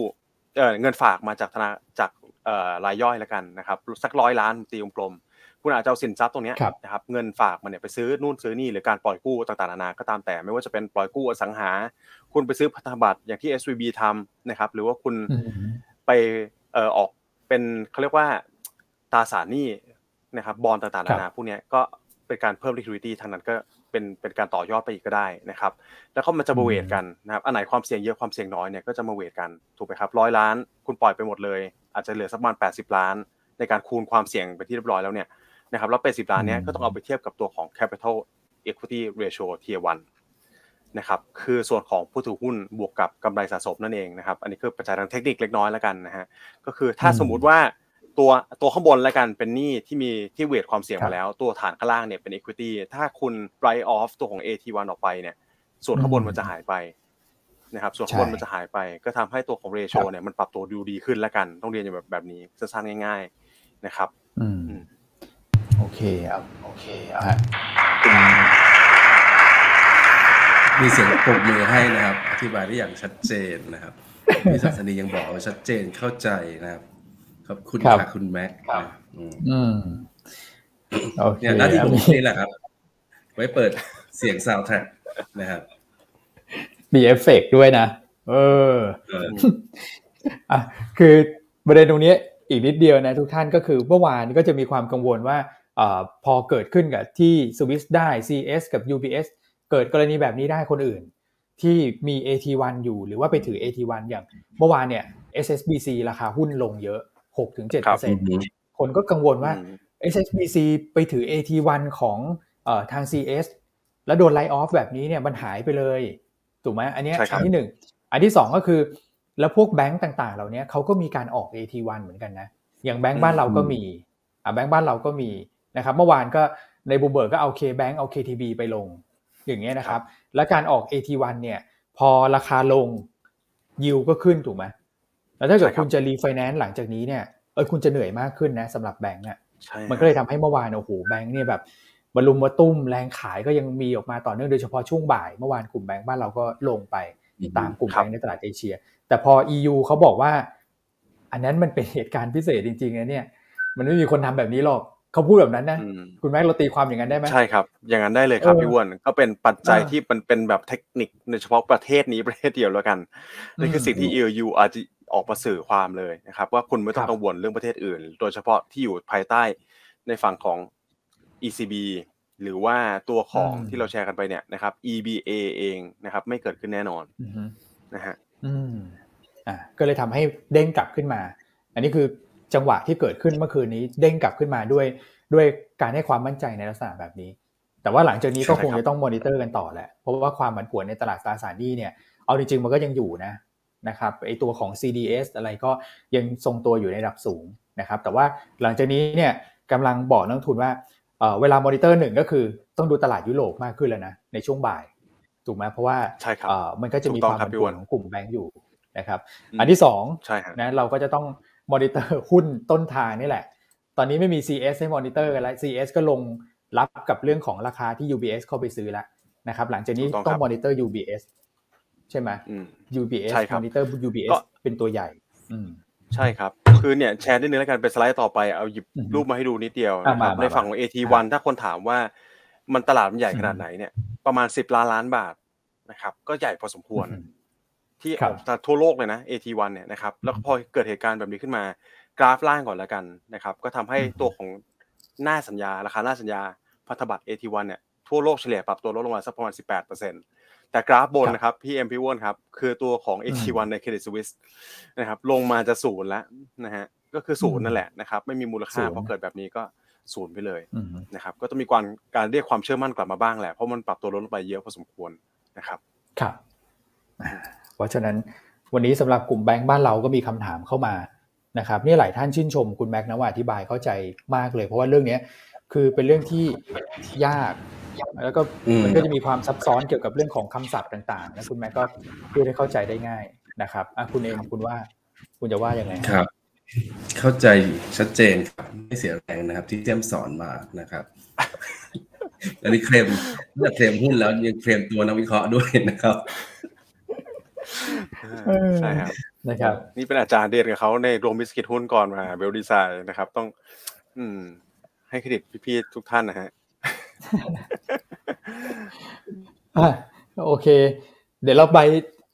เอ่อเงินฝากมาจากธนาจากเอ่อรายย่อยแล้วกันนะครับสักหนึ่งร้อยล้านตีกลมๆคุณอาจจะเอาสินทรัพย์ตรงเนี้ยนะครับเงินฝากมันเนี่ยไปซื้อนู่นซื้อนี่หรือการปล่อยกู้ต่างๆนานาก็ตามแต่ไม่ว่าจะเป็นปล่อยกู้อสังหาคุณไปซื้อพันธบัตรอย่างที่ เอส วี บี ทำนะครับหรือว่าคุณไปเอ่อออกเป็นเค้าเรียกว่าตราสารหนี้นะครับบอนด์ต่างๆนานาพวกเนี้ยก็เป็นการเพิ่ม liquidity ทางนั้นก็เป็นเป็นการต่อยอดไปอีกก็ได้นะครับแล้วก็มันจะมาเวทกันนะครับอันไหนความเสี่ยงเยอะความเสี่ยงน้อยเนี่ยก็จะมาเวทกันถูกไหมครับหนึ่งร้อยล้านคุณปล่อยไปหมดเลยอาจจะเหลือสักประมาณแปดสิบล้านในการคูณความเสี่ยงไปที่เรียบร้อยแล้วเนี่ยนะครับแล้วแปดสิบล้านเนี้ยก็ต้องเอาไปเทียบกับตัวของ Capital Equity Ratio Tier วันนะครับคือส่วนของผู้ถือหุ้นบวกกับกำไรสะสมนั่นเองนะครับอันนี้คือปัจจัยทางเทคนิคเล็กน้อยแล้วกันนะฮะก็คือถ้าสมมุติว่าตัวตัวข้างบนแล้วกันเป็นหนี้ที่มีที่เวทความเสี่ยงมาแล้วตัวฐานข้างล่างเนี่ยเป็น equity ถ้าคุณไรท์ออฟตัวของ เอ ที วัน ออกไปเนี่ยส่วนข้างบนมันจะหายไปนะครับส่วนข้างบนมันจะหายไปก็ทำให้ตัวของ ratio เนี่ยมันปรับตัวดูดีขึ้นแล้วกันต้องเรียนอย่างแบบแบบนี้สั้นๆง่ายๆนะครับอืมโอเคครับโอเคเอาฮะมีเสียงปรบมือให้นะครับอธิบายได้อย่างชัดเจนนะครับพี่ศาสนียังบอกว่าชัดเจนเข้าใจนะครับขอบคุณค่ะคุณแม็กครับอืมโอเคเนี่ยหน้าที่ผมนี่แหละครับไว้เปิดเสียงซาวด์แทร็กนะครับมีเอฟเฟคด้วยนะเอออ่ะคือประเด็นตรงนี้อีกนิดเดียวนะทุกท่านก็คือเมื่อวานก็จะมีความกังวลว่าเอ่อพอเกิดขึ้นกับที่สวิสได้ ซี เอส กับ ยู บี เอส เกิดกรณีแบบนี้ได้คนอื่น ที่มี เอ ที วัน อยู่หรือว่าไปถือ เอ ที วัน อย่างเมื่อวานเนี่ย เอส เอส บี ซี ราคาหุ้นลงเยอะ หกถึงเจ็ดเปอร์เซ็นต์ คนก็กังวลว่า เอส เอส บี ซี ไปถือ เอ ที วัน ของเอ่อทาง ซี เอส แล้วโดนไลน์ออฟแบบนี้เนี่ยมันหายไปเลยถูกไหมอันนี้อันที่หนึ่งอันที่สองก็คือแล้วพวกแบงก์ต่างๆเหล่านี้เขาก็มีการออก เอ ที วัน เหมือนกันนะอย่างแบงก์บ้านเราก็มีอ่ะแบงก์บ้านเราก็มีนะครับเมื่อวานก็ในบูเบิร์กก็เอา เค แบงก์ เอา เค ที บี ไปลงอย่างเงี้ยนะครับและการออก เอ ที วัน เนี่ยพอราคาลงยิวก็ขึ้นถูกไหมแล้วถ้าเกิดคุณจะรีไฟแนนซ์หลังจากนี้เนี่ยเออคุณจะเหนื่อยมากขึ้นนะสำหรับแบงก์อ่ะมันก็เลยทำให้เมื่อวานโอ้โหแบงก์เนี่ยแบบบอลลูนมาตุ้มแรงขายก็ยังมีออกมาต่อเนื่องโดยเฉพาะช่วงบ่ายเมื่อวานกลุ่มแบงก์บ้านเราก็ลงไปตามกลุ่มแบงก์ในตลาดเอเชียแต่พอ อี ยู เขาบอกว่าอันนั้นมันเป็นเหตุการณ์พิเศษจริงๆนะเนี่ยมันไม่มีคนทำแบบนี้หรอกเขาพูดแบบนั้นนะคุณแม็กเราตีความอย่างนั้นได้ไหมใช่ครับอย่างนั้นได้เลยครับพี่อ้วนก็เป็นปัจจัยที่มันเป็นแบบเทคนิคในเฉพาะประเทศนี้ประเทศเดียวแล้วกันนี่คือสิ่งที่ อี ยู อาจจะออกมาสื่อความเลยนะครับว่าคุณไม่ต้องกังวลเรื่องประเทศอื่นโดยเฉพาะที่อยู่ภายใต้ในฝั่งของ อี ซี บี หรือว่าตัวของที่เราแชร์กันไปเนี่ยนะครับ อี บี เอ เองนะครับไม่เกิดขึ้นแน่นอนนะฮะอืมอ่ะก็เลยทำให้เด้งกลับขึ้นมาอันนี้คือจังหวะที่เกิดขึ้นเมื่อคืนนี้เด้งกลับขึ้นมาด้วยด้วยการให้ความมั่นใจในลักษณะแบบนี้แต่ว่าหลังจากนี้ก็คงจะต้องมอนิเตอร์กันต่อแหละเพราะว่าความผันผวนในตลาดตราสารหนี้เนี่ยเอาจริงๆมันก็ยังอยู่นะนะครับไอตัวของ ซี ดี เอส อะไรก็ยังทรงตัวอยู่ในระดับสูงนะครับแต่ว่าหลังจากนี้เนี่ยกำลังบอกนักลงทุนว่าเอ่อเวลามอนิเตอร์หนึ่งก็คือต้องดูตลาดยุโรปมากขึ้นแล้วนะในช่วงบ่ายถูกไหมเพราะว่าเอ่อมันก็จะมีความผันผวนของกลุ่มแบงก์อยู่นะครับอันที่สองนะเราก็จะต้องมอนิเตอร์หุ้นต้นทางนี่แหละตอนนี้ไม่มี ซี เอส ให้มอนิเตอร์กันแล้ว ซี เอส ก็ลงรับกับเรื่องของราคาที่ ยู บี เอส เข้าไปซื้อแล้วนะครับหลังจากนี้ต้องมอนิเตอร์ ยู บี เอส ใช่ไหม ยู บี เอส มอนิเตอร์ ยู บี เอส เป็นตัวใหญ่ใช่ครับคือเนี่ยแชร์นิดนึงแล้วกันเป็นสไลด์ต่อไปเอาหยิบรูปมาให้ดูนิดเดียวนะครับในฝั่งของ เอ ที วัน ถ้าคนถามว่ามันตลาดมันใหญ่ขนาดไหนเนี่ยประมาณสิบล้านล้านบาทนะครับก็ใหญ่พอสมควรที่ออกทั่วโลกเลยนะ เอ ที วัน เนี่ยนะครับแล้วพอเกิดเหตุการณ์แบบนี้ขึ้นมากราฟล่างก่อนแล้วกันนะครับก็ทำให้ตัวของหน้าสัญญาราคาหน้าสัญญาพันธบัตร เอ ที วัน เนี่ยทั่วโลกเฉลี่ยปรับตัวลดลงมาสักประมาณ สิบแปดเปอร์เซ็นต์ แต่กราฟบนนะครับพี่เอ็มพี่อ้วนครับคือตัวของ เอ ที วัน ใน Credit Suisse นะครับลงมาจะศูนย์แล้วนะฮะก็คือศูนย์นั่นแหละนะครับไม่มีมูลค่าพอเกิดแบบนี้ก็ศูนย์ไปเลยนะครับก็ต้องมีการการเรียกความเชื่อมั่นกลับมาบ้างแหละเพราะมันปรับตัวลดลงไปเยอะพอสมควรนะครับครับเพราะฉะนั้นวันนี้สำหรับกลุ่มแบงก์บ้านเราก็มีคำถามเข้ามานะครับนี่หลายท่านชื่นชมคุณแม็กซ์นะว่าอธิบายเข้าใจมากเลยเพราะว่าเรื่องนี้คือเป็นเรื่องที่ยากแล้วก็มันก็จะมีความซับซ้อนเกี่ยวกับเรื่องของคำศัพท์ต่างๆนะคุณแม็กซ์ก็พูดให้เข้าใจได้ง่ายนะครับคุณเองคุณว่าคุณจะว่ายังไงครับเข้าใจชัดเจนครับไม่เสียแรงนะครับที่เตรียมสอนมานะครับอันนี้เคลมเลือกเคลมหุ้นแล้วยังเคลมตัวนักวิเคราะห์ด้วยนะครับใช่ครับนะครับนี่เป็นอาจารย์เดชกับเขาในโรงบิสกิตหุ้นก่อนมา Well Design นะครับต้องอืมให้เครดิตพี่ๆทุกท่านนะฮะอ่ะโอเคเดี๋ยวเราไป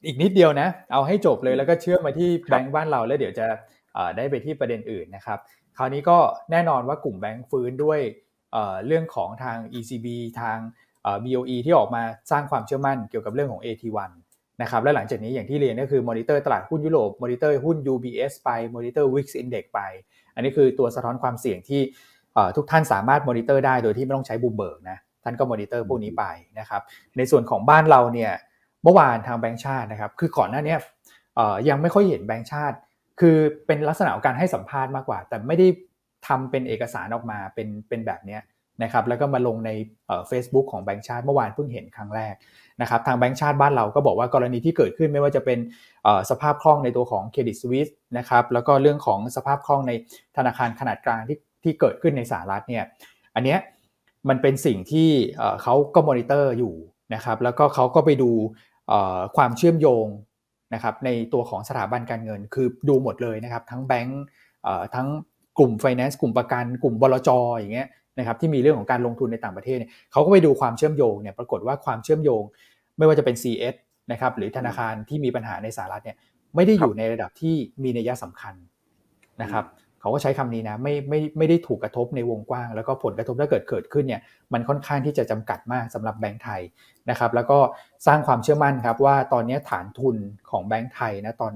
อีกนิดเดียวนะเอาให้จบเลยแล้วก็เชื่อมมาที่แบงก์บ้านเราแล้วเดี๋ยวจะเอ่อได้ไปที่ประเด็นอื่นนะครับคราวนี้ก็แน่นอนว่ากลุ่มแบงก์ฟื้นด้วยเอ่อเรื่องของทาง อี ซี บี ทางเอ่อ บี โอ อี ที่ออกมาสร้างความเชื่อมั่นเกี่ยวกับเรื่องของ เอ ที วันนะครับและหลังจากนี้อย่างที่เรียนก็คือมอนิเตอร์ตลาดหุ้นยุโรปมอนิเตอร์หุ้น ยู บี เอส ไปมอนิเตอร์ วี ไอ เอ็กซ์ Index ไปอันนี้คือตัวสะท้อนความเสี่ยงที่ทุกท่านสามารถมอนิเตอร์ได้โดยที่ไม่ต้องใช้บูมเบิร์กนะท่านก็มอนิเตอร์พวกนี้ไปนะครับในส่วนของบ้านเราเนี่ยเมื่อวานทางแบงก์ชาตินะครับคือก่อนหน้านี้ยังไม่ค่อยเห็นแบงก์ชาติคือเป็นลักษณะของการให้สัมภาษณ์มากกว่าแต่ไม่ได้ทำเป็นเอกสารออกมาเป็นเป็นแบบนี้นะครับแล้วก็มาลงในเอ่อ Facebook ของแบงก์ชาติเมื่อวานเพิ่งเห็นครั้งแรกนะครับทางแบงก์ชาติบ้านเราก็บอกว่ากรณีที่เกิดขึ้นไม่ว่าจะเป็นสภาพคล่องในตัวของ Credit Suisse นะครับแล้วก็เรื่องของสภาพคล่องในธนาคารขนาดกลางที่ที่เกิดขึ้นในสหรัฐเนี่ยอันเนี้ยมันเป็นสิ่งที่เขาก็มอนิเตอร์อยู่นะครับแล้วก็เขาก็ไปดูความเชื่อมโยงนะครับในตัวของสถาบันการเงินคือดูหมดเลยนะครับทั้งแบงก์ทั้งกลุ่ม Finance กลุ่มประกันกลุ่มบลจ.อย่างเงี้ยนะครับที่มีเรื่องของการลงทุนในต่างประเทศเนี่ยเขาก็ไปดูความเชื่อมโยงเนี่ยปรากฏว่าความเชื่อมโยงไม่ว่าจะเป็น ซี เอส นะครับหรือธนาคารที่มีปัญหาในสหรัฐเนี่ยไม่ได้อยู่ในระดับที่มีนัยสำคัญนะครับ เขาก็ใช้คำนี้นะไม่ไม่ไม่ได้ถูกกระทบในวงกว้างแล้วก็ผลกระทบถ้าเกิดเกิดขึ้นเนี่ยมันค่อนข้างที่จะจำกัดมากสำหรับแบงก์ไทยนะครับแล้วก็สร้างความเชื่อมั่นครับว่าตอนนี้ฐานทุนของแบงก์ไทยนะตอน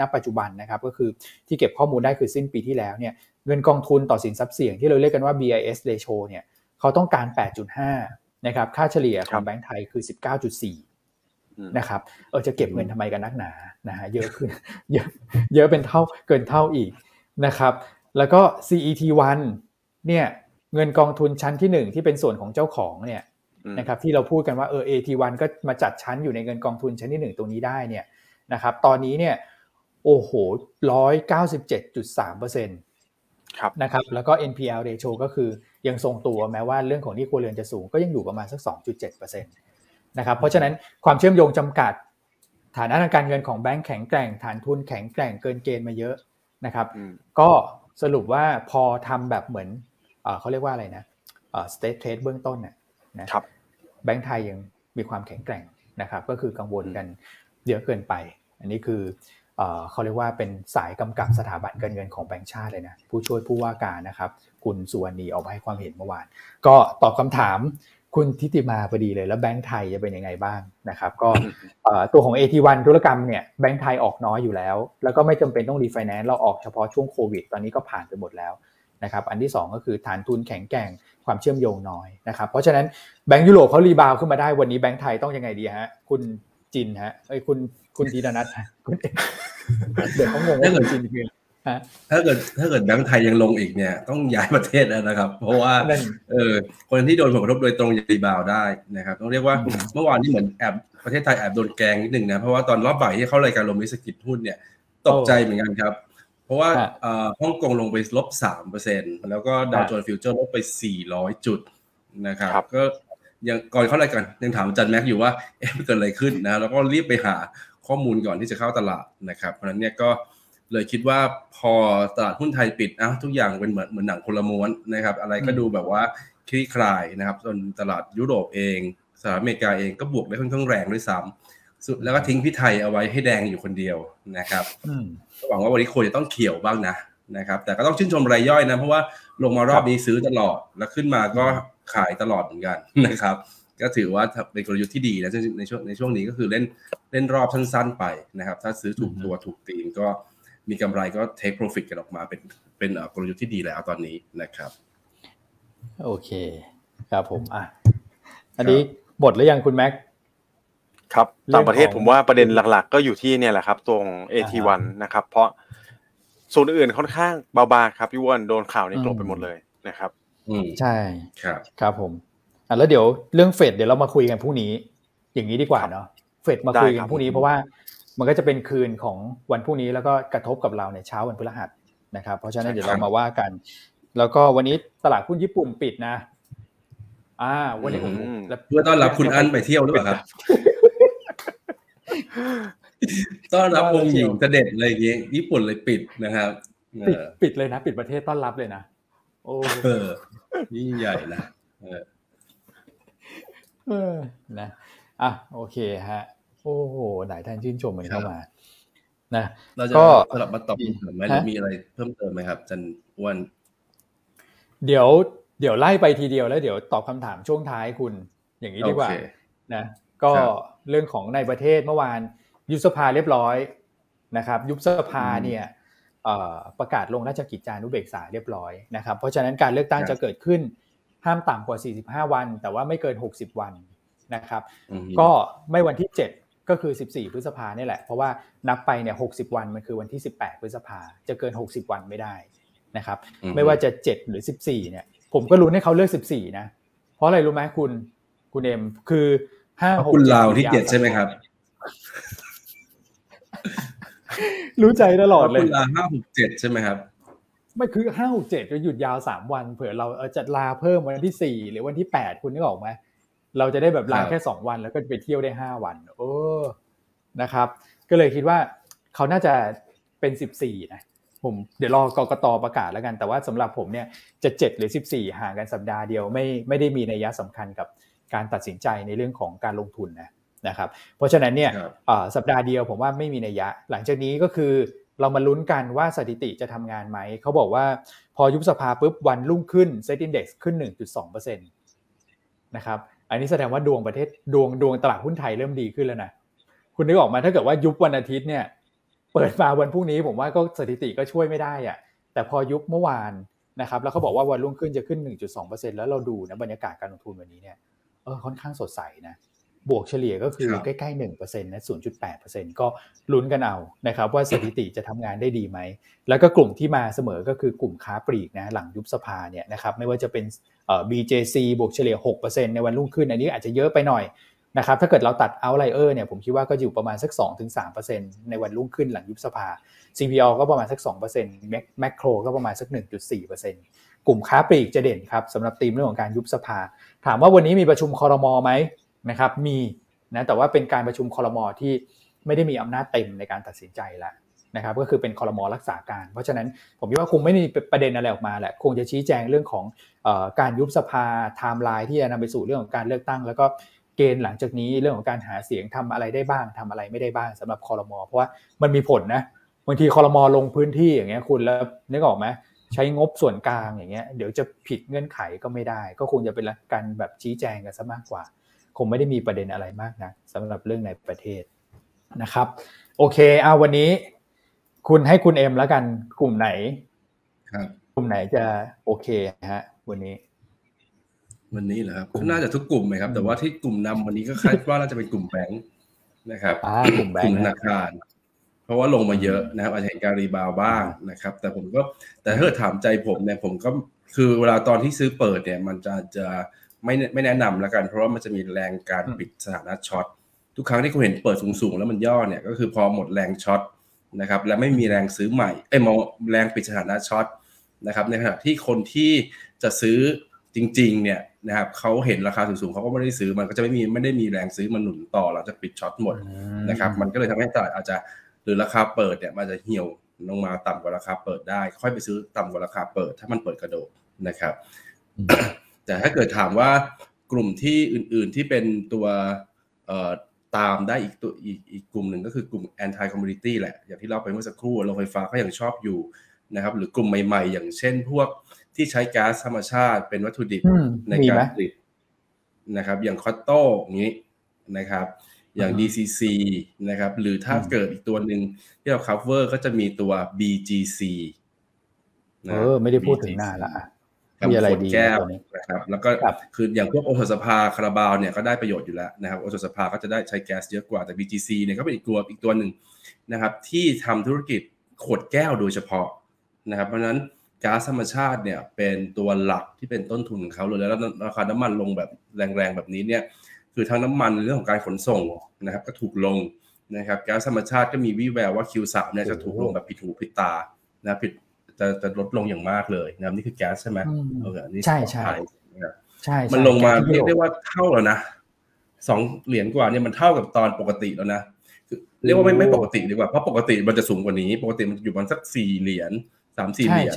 ณปัจจุบันนะครับก็คือที่เก็บข้อมูลได้คือสิ้นปีที่แล้วเนี่ยเงินกองทุนต่อสินทรัพย์เสี่ยงที่เราเรียกกันว่า บี ไอ เอส ratio เนี่ยเขาต้องการ แปดจุดห้า นะครับค่าเฉลี่ยของแบงก์ไทยคือ สิบเก้าจุดสี่ นะครับเออจะเก็บเงินทำไมกันนักหนานะฮะเยอะขึ้นเยอะเยอะเป็นเท่าเกินเท่าอีกนะครับแล้วก็ ซี อี ที วัน เนี่ยเงินกองทุนชั้นที่หนึ่งที่เป็นส่วนของเจ้าของเนี่ยนะครับที่เราพูดกันว่าเออ เอ ที วัน ก็มาจัดชั้นอยู่ในเงินกองทุนชั้นที่หนึ่งตรงนี้ได้เนี่ยนะครับตอนนี้เนี่ยโอ้โห หนึ่งร้อยเก้าสิบเจ็ดจุดสามเปอร์เซ็นต์ ครับนะครับแล้วก็ เอ็น พี แอล ratio ก็คือยังทรงตัวแม้ว่าเรื่องของหนี้ครัวเรือนจะสูงก็ยังอยู่ประมาณสัก สองจุดเจ็ดเปอร์เซ็นต์ นะครับเพราะฉะนั้นความเชื่อมโยงจำกัดฐานะทางการเงินของแบงก์แข็งแกร่งฐานทุนแข็งแกร่งเกินเกณฑ์มาเยอะนะครับก็สรุปว่าพอทำแบบเหมือนเขาเรียกว่าอะไรนะสเตทเทรดเบื้องต้นน่ะนะครับแบงก์ไทยยังมีความแข็งแกร่งนะครับก็คือกังวลกันเยอะเกินไปอันนี้คือเขาเรียกว่าเป็นสายกำกับสถาบันการเงินของแบงก์ชาติเลยนะผู้ช่วยผู้ว่าการนะครับคุณสุวรรณีออกมาให้ความเห็นเมื่อวานก็ตอบคำถามคุณทิติมาพอดีเลยแล้วแบงก์ไทยจะเป็นยังไงบ้างนะครับก็ตัวของ เอ ที วัน ธุรกรรมเนี่ยแบงก์ไทยออกน้อยอยู่แล้วแล้วก็ไม่จำเป็นต้องรีไฟแนนซ์เราออกเฉพาะช่วงโควิดตอนนี้ก็ผ่านไปหมดแล้วนะครับอันที่สองก็คือฐานทุนแข็งแกร่งความเชื่อมโยงน้อยนะครับเพราะฉะนั้นแบงก์ยุโรปเขารีบาวขึ้นมาได้วันนี้แบงก์ไทยต้องยังไงดีฮะคุณจินฮะเอ้ยคุณคุณธีรนัทคุณเดี๋ยวเขางงว่าคุณจินคือถ้าเกิดถ้าเกิดแบงก์ไทยยังลงอีกเนี่ยต้องย้ายประเทศแล้วนะครับเพราะว่าเออคนที่โดนผลกระทบโดยตรงจะรีบาวได้นะครับต้องเรียกว่าเมื่อวานนี้เหมือนแอบประเทศไทยแอบโดนแกงนิดนึงนะเพราะว่าตอนรอบบ่ายที่เข้ารายการลงวิสาหกิจหุ้นเนี่ยตกใจเหมือนกันครับเพราะว่าเอ่อฮ่องกงลงไปลบ สามเปอร์เซ็นต์ แล้วก็ดาวโจนส์ฟิวเจอร์ลบไปสี่ร้อยจุดนะครับก็ยังก่อนเข้ารายการยังถามอาจารย์แม็กอยู่ว่าเอ๊ะเกิดอะไรขึ้นนะแล้วก็รีบไปหาข้อมูลก่อนที่จะเข้าตลาดนะครับเพราะฉะนั้นเนี่ยก็เลยคิดว่าพอตลาดหุ้นไทยปิดนะทุกอย่างเป็นเหมือนเหมือนหนังคนละม้วนนะครับอะไรก็ดูแบบว่าคลี่คลายนะครับส่วนตลาดยุโรปเองสหรัฐอเมริกาเองก็บวกได้ค่อนข้างแรงด้วยซ้ำแล้วก็ทิ้งพี่ไทยเอาไว้ให้แดงอยู่คนเดียวนะครับก็หวังว่าวันนี้คนจะต้องเขียวบ้างนะนะครับแต่ก็ต้องชื่นชมรายย่อยนะเพราะว่าลงมารอบนี้ซื้อตลอดแล้วขึ้นมาก็ขายตลอดเหมือนกันนะครับก็ถือว่าเป็นกลยุทธ์ที่ดีนะในช่วงในช่วงนี้ก็คือเล่นเล่นรอบสั้นๆไปนะครับถ้าซื้อถูกตัวถูกตีมก็มีกำไรก็ take profit กันออกมาเป็นเป็นกลยุทธ์ที่ดีแล้วตอนนี้นะครับโอเคครับผมอ่ะอันนี้หมดหรือยังคุณแม็กครับต่างประเทศผมว่าประเด็นหลักๆก็อยู่ที่เนี่ยแหละครับตรง เอ ที วัน นะครับเพราะส่วนอื่นค่อนข้างเบาๆครับพี่อ้วนโดนข่าวนี้กลบไปหมดเลยนะครับอืมใช่ครับครับผมอ่ะแล้วเดี๋ยวเรื่องเฟดเดี๋ยวเรามาคุยกันพรุ่งนี้อย่างนี้ดีกว่าเนาะเฟดมาคุยกันพรุ่งนี้เพราะว่ามันก็จะเป็นคืนของวันพรุ่งนี้แล้วก็กระทบกับเราในเช้าวันพฤหัสนะครับเพราะฉะนั้นเดี๋ยวเรามาว่ากันแล้วก็วันนี้ตลาดหุ้นญี่ปุ่นปิดนะอ่าวันนี้ผมเพื่อต้อนรับคุณอั้นไปเที่ยวหรือเปล่าครับต้อนรับองค์หญิงเสด็จอะไรอย่างเงี้ยญี่ปุ่นเลยปิดนะครับปิดปิดเลยนะปิดประเทศต้อนรับเลยนะโอ้ยิ่งใหญ่นะเออนะอ่ะโอเคฮะโอ้โหหลายท่านชื่นชมกันเข้ามานะเราจะสลับมาตอบคำถามไหมหรือมีอะไรเพิ่มเติมไหมครับจันอ้วนเดี๋ยวเดี๋ยวไล่ไปทีเดียวแล้วเดี๋ยวตอบคำถามช่วงท้ายคุณอย่างนี้ดีกว่านะก็เรื่องของในประเทศเมื่อวานยุบสภาเรียบร้อยนะครับยุบสภาเนี่ยประกาศลงราชกิจจานุเบกษาเรียบร้อยนะครับเพราะฉะนั้นการเลือกตั้งจะเกิดขึ้นห้ามต่ำกว่าสี่สิบห้าวันแต่ว่าไม่เกินหกสิบวันนะครับก็ไม่วันที่เจ็ดก็คือสิบสี่พฤษภาเนี่ยแหละเพราะว่านับไปเนี่ยหกสิบวันมันคือวันที่สิบแปดพฤษภาจะเกินหกสิบวันไม่ได้นะครับไม่ว่าจะเจ็ดหรือสิบสี่เนี่ยผมก็ลุ้นให้เขาเลือกสิบสี่นะเพราะอะไรรู้ไหมคุณคุณเอ็มคือห้า หกคุณลาวที่เจ็ดใช่ไหมครับรู้ใจตลอดเลยคุณลาห้า หก เจ็ดใช่ไหมครับไม่คือห้า หก เจ็ดจะหยุดยาวสามวันเผื่อเราจะลาเพิ่มวันที่สี่หรือวันที่แปดคุณนึกออกไหมเราจะได้แบบลาแค่สองวันแล้วก็ไปเที่ยวได้ห้าวันโอ้นะครับก็เลยคิดว่าเขาน่าจะเป็นสิบสี่นะผมเดี๋ยวรอกกตประกาศแล้วกันแต่ว่าสำหรับผมเนี่ยจะเจ็ดหรือสิบสี่ห่างกันสัปดาห์เดียวไม่ไม่ได้มีนัยยะสำคัญกับการตัดสินใจในเรื่องของการลงทุนนะนะครับเพราะฉะนั้นเนี่ยสัปดาห์เดียวผมว่าไม่มีนัยยะหลังจากนี้ก็คือ เรามาลุ้นกันว่าสถิติจะทำงานไหมเขาบอกว่าพอยุบสภาปุ๊บวันรุ่งขึ้น เซ็ต Index ขึ้น หนึ่งจุดสองเปอร์เซ็นต์ นะครับอันนี้แสดงว่าดวงประเทศดวงดวงตลาดหุ้นไทยเริ่มดีขึ้นแล้วนะคุณนึกออกมาถ้าเกิดว่ายุบวันอาทิตย์เนี่ยเปิดมาวันพรุ่งนี้ผมว่าก็สถิติก็ช่วยไม่ได้อ่ะแต่พอยุบเมื่อวานนะครับแล้วเขาบอกว่าวันรุ่งขึ้นจะขึ้น หนึ่งจุดสองเปอร์เซ็นต์ แล้วเราดูนะบรรยากาศการลงทุนวันนี้เนี่ยเออค่อนข้างสดใสนะบวกเฉลี่ยก็คือใกล้ๆ หนึ่งเปอร์เซ็นต์ นะ ศูนย์จุดแปดเปอร์เซ็นต์ ก็ลุ้นกันเอานะครับว่าสถิติจะทำงานได้ดีไหมแล้วก็กลุ่มที่มาเสมอก็คือกลุ่มค้าปลีกนะหลังยุบสภาเนี่ยนะครับไม่ว่าจะเป็นเอ่อ บี เจ ซี บวกเฉลี่ย หกเปอร์เซ็นต์ ในวันรุ่งขึ้นอันนี้อาจจะเยอะไปหน่อยนะครับถ้าเกิดเราตัด outlier เนี่ยผมคิดว่าก็อยู่ประมาณสัก สองถึงสามเปอร์เซ็นต์ ในวันรุ่งขึ้นหลังยุบสภา ซี พี All ก็ประมาณสัก สองเปอร์เซ็นต์ Macro ก็ประมาณสัก หนึ่งจุดสี่เปอร์เซ็นต์ กลุ่มค้าปลีกจะเด่นครับสำหรับธีมเรื่องของการยุบสภาถามว่าวันนี้มีประชุมครม.มั้ยนะครับมีนะแต่ว่าเป็นการประชุมครม.ที่ไม่ได้มีอำนาจเต็มในการตัดสินใจละนะครับก็คือเป็นครม.รักษาการเพราะฉะนั้นผมคิดว่าคงไม่มีประเด็นอะไรออกมาแหละคงจะชี้แจงเรื่องของเอ่อการยุบสภาไทม์ไลน์ที่จะนำไปสู่เรื่องของการเลือกตั้งแล้วก็เกณฑ์หลังจากนี้เรื่องของการหาเสียงทำอะไรได้บ้างทำอะไรไม่ได้บ้างสำหรับครม.เพราะว่ามันมีผลนะบางทีครม.ลงพื้นที่อย่างเงี้ยคุณแล้วนึกออกไหมใช้งบส่วนกลางอย่างเงี้ยเดี๋ยวจะผิดเงื่อนไขก็ไม่ได้ก็คงจะเป็นการแบบชี้แจงกันซะมากกว่าคงไม่ได้มีประเด็นอะไรมากนะสำหรับเรื่องในประเทศนะครับโอเคเอาวันนี้คุณให้คุณเอ็มแล้วกันกลุ่มไหนครับกลุ่มไหนจะโอเคฮะวันนี้วันนี้เหรอครับน่าจะทุกกลุ่มไหมครับแต่ว่าที่กลุ่มนำวันนี้ก็คาดว่าน่าจะเป็นกลุ่มแบงค์นะครับกลุ่มธนาคารเพราะว่าลงมาเยอะนะครับอาจจะเห็นการรีบาวบ้างนะครับแต่ผมก็แต่ถ้าถามใจผมเนี่ยผมก็คือเวลาตอนที่ซื้อเปิดเนี่ยมันจะจะไม่ไม่แนะนำแล้วกันเพราะว่ามันจะมีแรงการปิดสถานะช็อตทุกครั้งที่คุณเห็นเปิดสูงๆแล้วมันย่อเนี่ยก็คือพอหมดแรงช็อตนะครับและไม่มีแรงซื้อใหม่เอ้ยมองแรงปิดสถานะช็อตนะครับในขณะที่คนที่จะซื้อจริงๆเนี่ยนะครับเขาเห็นราคาสูงๆเขาก็ไม่ได้ซื้อมันก็จะไม่มีไม่ได้มีแรงซื้อมาหนุนต่อหลังจากปิดช็อตหมดนะครับมันก็เลยทำให้ตลาดอาจจะหรือราคาเปิดเนี่ยมันจะเหี่ยวลงมาต่ำกว่าราคาเปิดได้ค่อยไปซื้อต่ำกว่าราคาเปิดถ้ามันเปิดกระโดดนะครับ แต่ถ้าเกิดถามว่ากลุ่มที่อื่นๆที่เป็นตัวตามได้อีกตัวอีกอีกกลุ่มหนึ่งก็คือกลุ่ม anti commodity แหละอย่างที่เล่าไปเมื่อสักครู่โรงไฟฟ้าก็ยังชอบอยู่นะครับหรือกลุ่มใหม่ๆอย่างเช่นพวกที่ใช้ก๊าซธรรมชาติเป็นวัตถุดิบในการผลิตนะครับอย่างคอตโต้อย่างนี้นะครับอย่าง ดี ซี ซี นะครับหรือถ้าเกิดอีกตัวหนึ่งที่เรา cover ก็จะมีตัว บี จี ซี เออไม่ได้พูดถึงหน้าละมีอะไรดีนะครับแล้วก็คืออย่างพวกโอสถสภาคาราบาวเนี่ยก็ได้ประโยชน์อยู่แล้วนะครับโอสถสภาก็จะได้ใช้แก๊สเยอะกว่าแต่ บี จี ซี เนี่ยก็เป็นอีกตัวอีกตัวหนึ่งนะครับที่ทำธุรกิจขวดแก้วโดยเฉพาะนะครับเพราะนั้นก๊าซธรรมชาติเนี่ยเป็นตัวหลักที่เป็นต้นทุนของเขาเลยแล้วราคาน้ำมันลงแบบแรงๆแบบนี้เนี่ยคือทั้งน้ำมันเรื่องของการขนส่งนะครับก็ถูกลงนะครับก๊าซธรรมชาติก็มีวี่แววว่า คิว สาม เนี่ยจะถูกลงแบบผิดหูผิดตานะผิดจะจะลดลงอย่างมากเลยนะครับนี่คือแก๊สใช่ไหมเออนี่ใช่ใช่ใช่มันลงมาเรียกได้ว่าเท่าแล้วนะสองเหรียญกว่าเนี่ยมันเท่ากับตอนปกติแล้วนะคือเรียกว่าไม่ไม่ปกติดีกว่าเพราะปกติมันจะสูงกว่านี้ปกติมันอยู่ประมาณสักสี่เหรียญสามสี่เหรียญ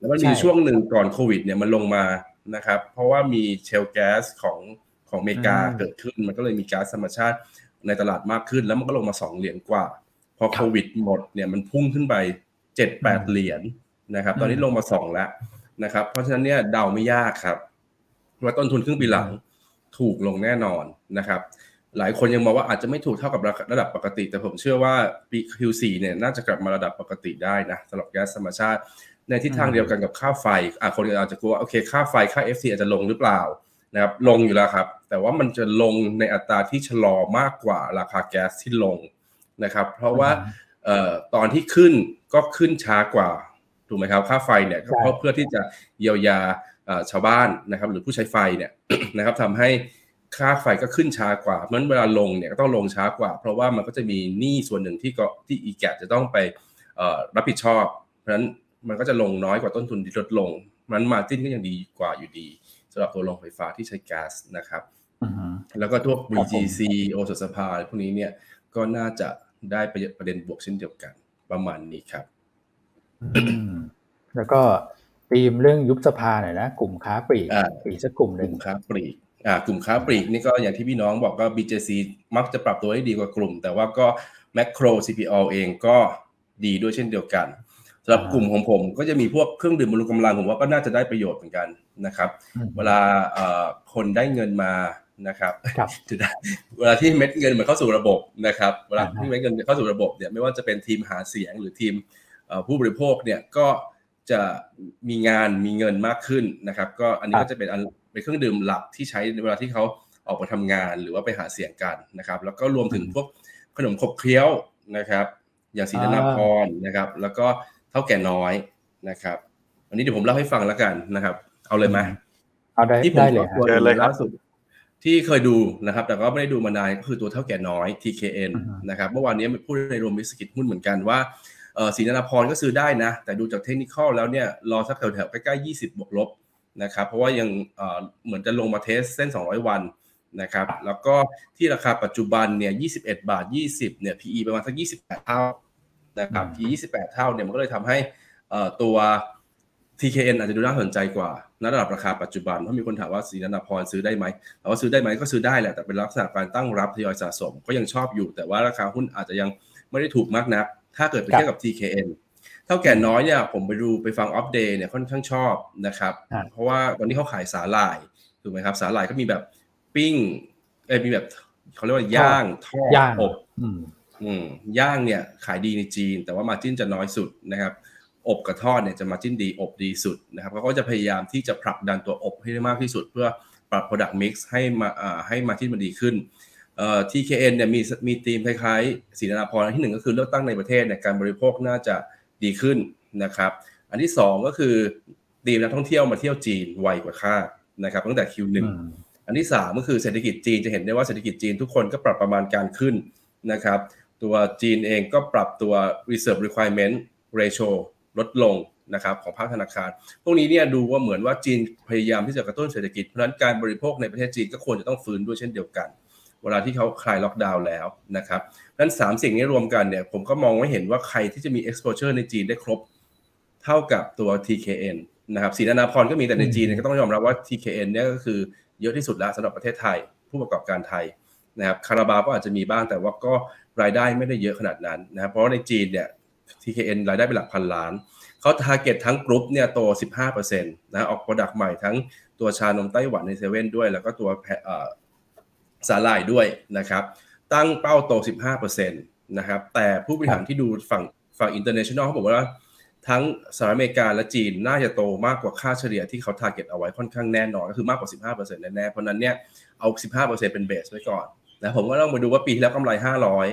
แล้วมันมีช่วงหนึ่งก่อนโควิดเนี่ยมันลงมานะครับเพราะว่ามีเชลแก๊สของของอเมริกาเกิดขึ้นมันก็เลยมีก๊าซธรรมชาติในตลาดมากขึ้นแล้วมันก็ลงมาสองเหรียญกว่าพอโควิดหมดเนี่ยมันพุ่งขึ้นไปเจ็ดแปดเหรียญนะครับตอนนี้ลงมาสองแล้วนะครับเพราะฉะนั้นเนี่ยเดาไม่ยากครับว่าต้นทุนครึ่งปีหลังถูกลงแน่นอนนะครับหลายคนยังมองว่าอาจจะไม่ถูกเท่ากับระดับปกติแต่ผมเชื่อว่าปี คิว สี่ เนี่ยน่าจะกลับมาระดับปกติได้นะสำหรับแก๊สธรรมชาติในทิศทางเดียวกันกับค่าไฟอ่ะคนอาจจะกลัวโอเคค่าไฟค่า เอฟ ซี อาจจะลงหรือเปล่านะครับลงอยู่แล้วครับแต่ว่ามันจะลงในอัตราที่ชะลอมากกว่าราคาแก๊สที่ลงนะครับเพราะว่าเอ่อตอนที่ขึ้นก็ขึ้นช้ากว่าถูกไหมครับค่าไฟเนี่ยก็เพื่อที่จะเยียวยาชาวบ้านนะครับหรือผู้ใช้ไฟเนี่ยนะครับทำให้ค่าไฟก็ขึ้นช้ากว่าเพราะฉะนั้นเวลาลงเนี่ยก็ต้องลงช้ากว่าเพราะว่ามันก็จะมีหนี้ส่วนหนึ่งที่ก็ที่อีแกจะต้องไปรับผิดชอบเพราะฉะนั้นมันก็จะลงน้อยกว่าต้นทุนที่ลดลงมันมาร์จิ้นก็ยังดีกว่าอยู่ดีสำหรับตัวโรงไฟฟ้าที่ใช้ก๊าซนะครับแล้วก็พวก บี จี ซี โอสถสภาพวกนี้เนี่ยก็น่าจะได้ประเด็นบวกเช่นเดียวกันประมาณนี้ครับแล้วก็ธีมเรื่องยุบสภาหน่อยนะกลุ่มค้าปลีกอีกสักกลุ่มนึงกลุ่มค้าปลีกอ่ากลุ่มค้าปลีกนี่ก็อย่างที่พี่น้องบอกก็ บี เจ ซี มักจะปรับตัวได้ดีกว่ากลุ่มแต่ว่าก็แมคโคร ซี พี All เองก็ ดีด้วยเช่นเดียวกันสำหรับกลุ่มของผมก็จะมีพวกเครื่องดื่มบำรุงกำลังผมว่าก็น่าจะได้ประโยชน์เหมือนกันนะครับเวลาคนได้เงินมานะครับเวลาที่เม็ดเงินมันเข้าสู่ระบบนะครับเวลาที่เม็ดเงินเข้าสู่ระบบเนี่ยไม่ว่าจะเป็นทีมหาเสียงหรือทีมผู้บริโภคเนี่ยก็จะมีงานมีเงินมากขึ้นนะครับก็อันนี้ก็จะเป็นเป็นเครื่องดื่มหลักที่ใช้ในเวลาที่เขาออกมาทำงานหรือว่าไปหาเสียงกันนะครับแล้วก็รวมถึงพวกขนมขบเคี้ยวนะครับอย่างศรีนนพรนะครับแล้วก็เท่าแก่น้อยนะครับวันนี้เดี๋ยวผมเล่าให้ฟังแล้วกันนะครับเอาเลยมั้ยเอาได้ที่ผมขอตัวล่าสุดที่เคยดูนะครับแต่ก็ไม่ได้ดูมานานก็คือตัวเท่าแก่น้อย ที เค เอ็น นะครับเมื่อวานนี้พูดในรวมวิสกิตหุ้นเหมือนกันว่าเอ่อศรีนนพรก็ซื้อได้นะแต่ดูจากเทคนิคอลแล้วเนี่ยรอสักแถวๆใกล้ๆยี่สิบบวกลบนะครับเพราะว่ายังเอ่อเหมือนจะลงมาเทสเส้นสองร้อยวันนะครับแล้วก็ที่ราคาปัจจุบันเนี่ยยี่สิบเอ็ดบาทยี่สิบเนี่ย พี อี ประมาณสักยี่สิบแปดเท่านะครับ พี อี ยี่สิบแปดเท่าเนี่ยมันก็เลยทำให้เอ่อตัว ที เค เอ็น อาจจะดูน่าสนใจกว่าณระดับราคาปัจจุบันเพราะมีคนถามว่าศรีนนพรซื้อได้ไหมถามว่าซื้อได้ไหมก็ซื้อได้แหละแต่เป็นลักษณะการตั้งรับทยอยสะสมก็ยังชอบอยู่แต่ว่าราคาหุ้นอาจจะยังไม่ได้ถูกมากนักถ้าเกิดไปเทียบกับ ที เค เอ็น เท่าแก่น้อยเนี่ยผมไปดูไปฟังอัปเดตเนี่ยค่อนข้างชอบนะครับเพราะว่าตอนนี้เขาขายสาหร่ายถูกไหมครับสาหร่ายก็มีแบบปิ้งเอ้ยมีแบบเขาเรียกว่าย่างทอดอบอืมอืมย่างเนี่ยขายดีในจีนแต่ว่ามาร์จิ้นจะน้อยสุดนะครับอบกับทอดเนี่ยจะมาร์จิ้นดีอบดีสุดนะครับเขาก็จะพยายามที่จะผลักดันตัวอบให้ได้มากที่สุดเพื่อปรับ product mix ให้มาอ่าให้มาร์จิ้นมันดีขึ้นเอ่อ ที เค เอ็น เนี่ยมีมีธีมคล้ายๆศรีนนพรอันที่หนึ่งก็คือเลือกตั้งในประเทศเนี่ยการบริโภคน่าจะดีขึ้นนะครับอันที่สองก็คือธีมนักท่องเที่ยวมาเที่ยวจีนไวกว่าคาดนะครับตั้งแต่ คิว หนึ่งอันที่สามก็คือเศรษฐกิจจีนจะเห็นได้ว่าเศรษฐกิจจีนทุกคนก็ปรับประมาณการขึ้นนะครับตัวจีนเองก็ปรับตัว reserve requirement ratio ลดลงนะครับของภาคธนาคารพวกนี้เนี่ยดูว่าเหมือนว่าจีนพยายามที่จะกระตุ้นเศรษฐกิจเพราะฉะนั้นการบริโภคในประเทศจีนก็ควรจะต้องฟื้นด้วยเช่นเดียวกันเวลาที่เขาคลายล็อกดาวน์แล้วนะครับนั้นสามสิ่งนี้รวมกันเนี่ยผมก็มองไม่เห็นว่าใครที่จะมี exposure ในจีนได้ครบเท่ากับตัว ที เค เอ็น นะครับศรีนนพรก็มีแต่ในจีนก็ต้องยอมรับว่า ที เค เอ็น เนี่ยก็คือเยอะที่สุดแล้วสำหรับประเทศไทยผู้ประกอบการไทยนะครับคาราบาวก็อาจจะมีบ้างแต่ว่าก็รายได้ไม่ได้เยอะขนาดนั้นนะครับเพราะในจีนเนี่ย ที เค เอ็น รายได้เป็นหลักพันล้านเขาทาร์เก็ตทั้งกรุ๊ปเนี่ยโต สิบห้าเปอร์เซ็นต์ นะออกโปรดักต์ใหม่ทั้งตัวชานมไต้หวันในเซเว่นด้วยแล้วก็ตัวเอ่อสาหร่ายด้วยนะครับตั้งเป้าโต สิบห้าเปอร์เซ็นต์ นะครับแต่ผู้บริหารที่ดูฝั่งฝั่ง international เขาบอกว่าทั้งสหรัฐอเมริกาและจีนน่าจะโตมากกว่าค่าเฉลี่ยที่เขาทาร์เก็ตเอาไว้ค่อนข้างแน่นอนก็คือมากกว่า สิบห้าเปอร์เซ็นต์ แน่ๆเพราะนั้นเนี่ยเอา สิบห้าเปอร์เซ็นต์ เป็นเบสไว้ก่อนนะผมก็ต้องมาดูว่าปีที่แล้วกำไรห้าร้อย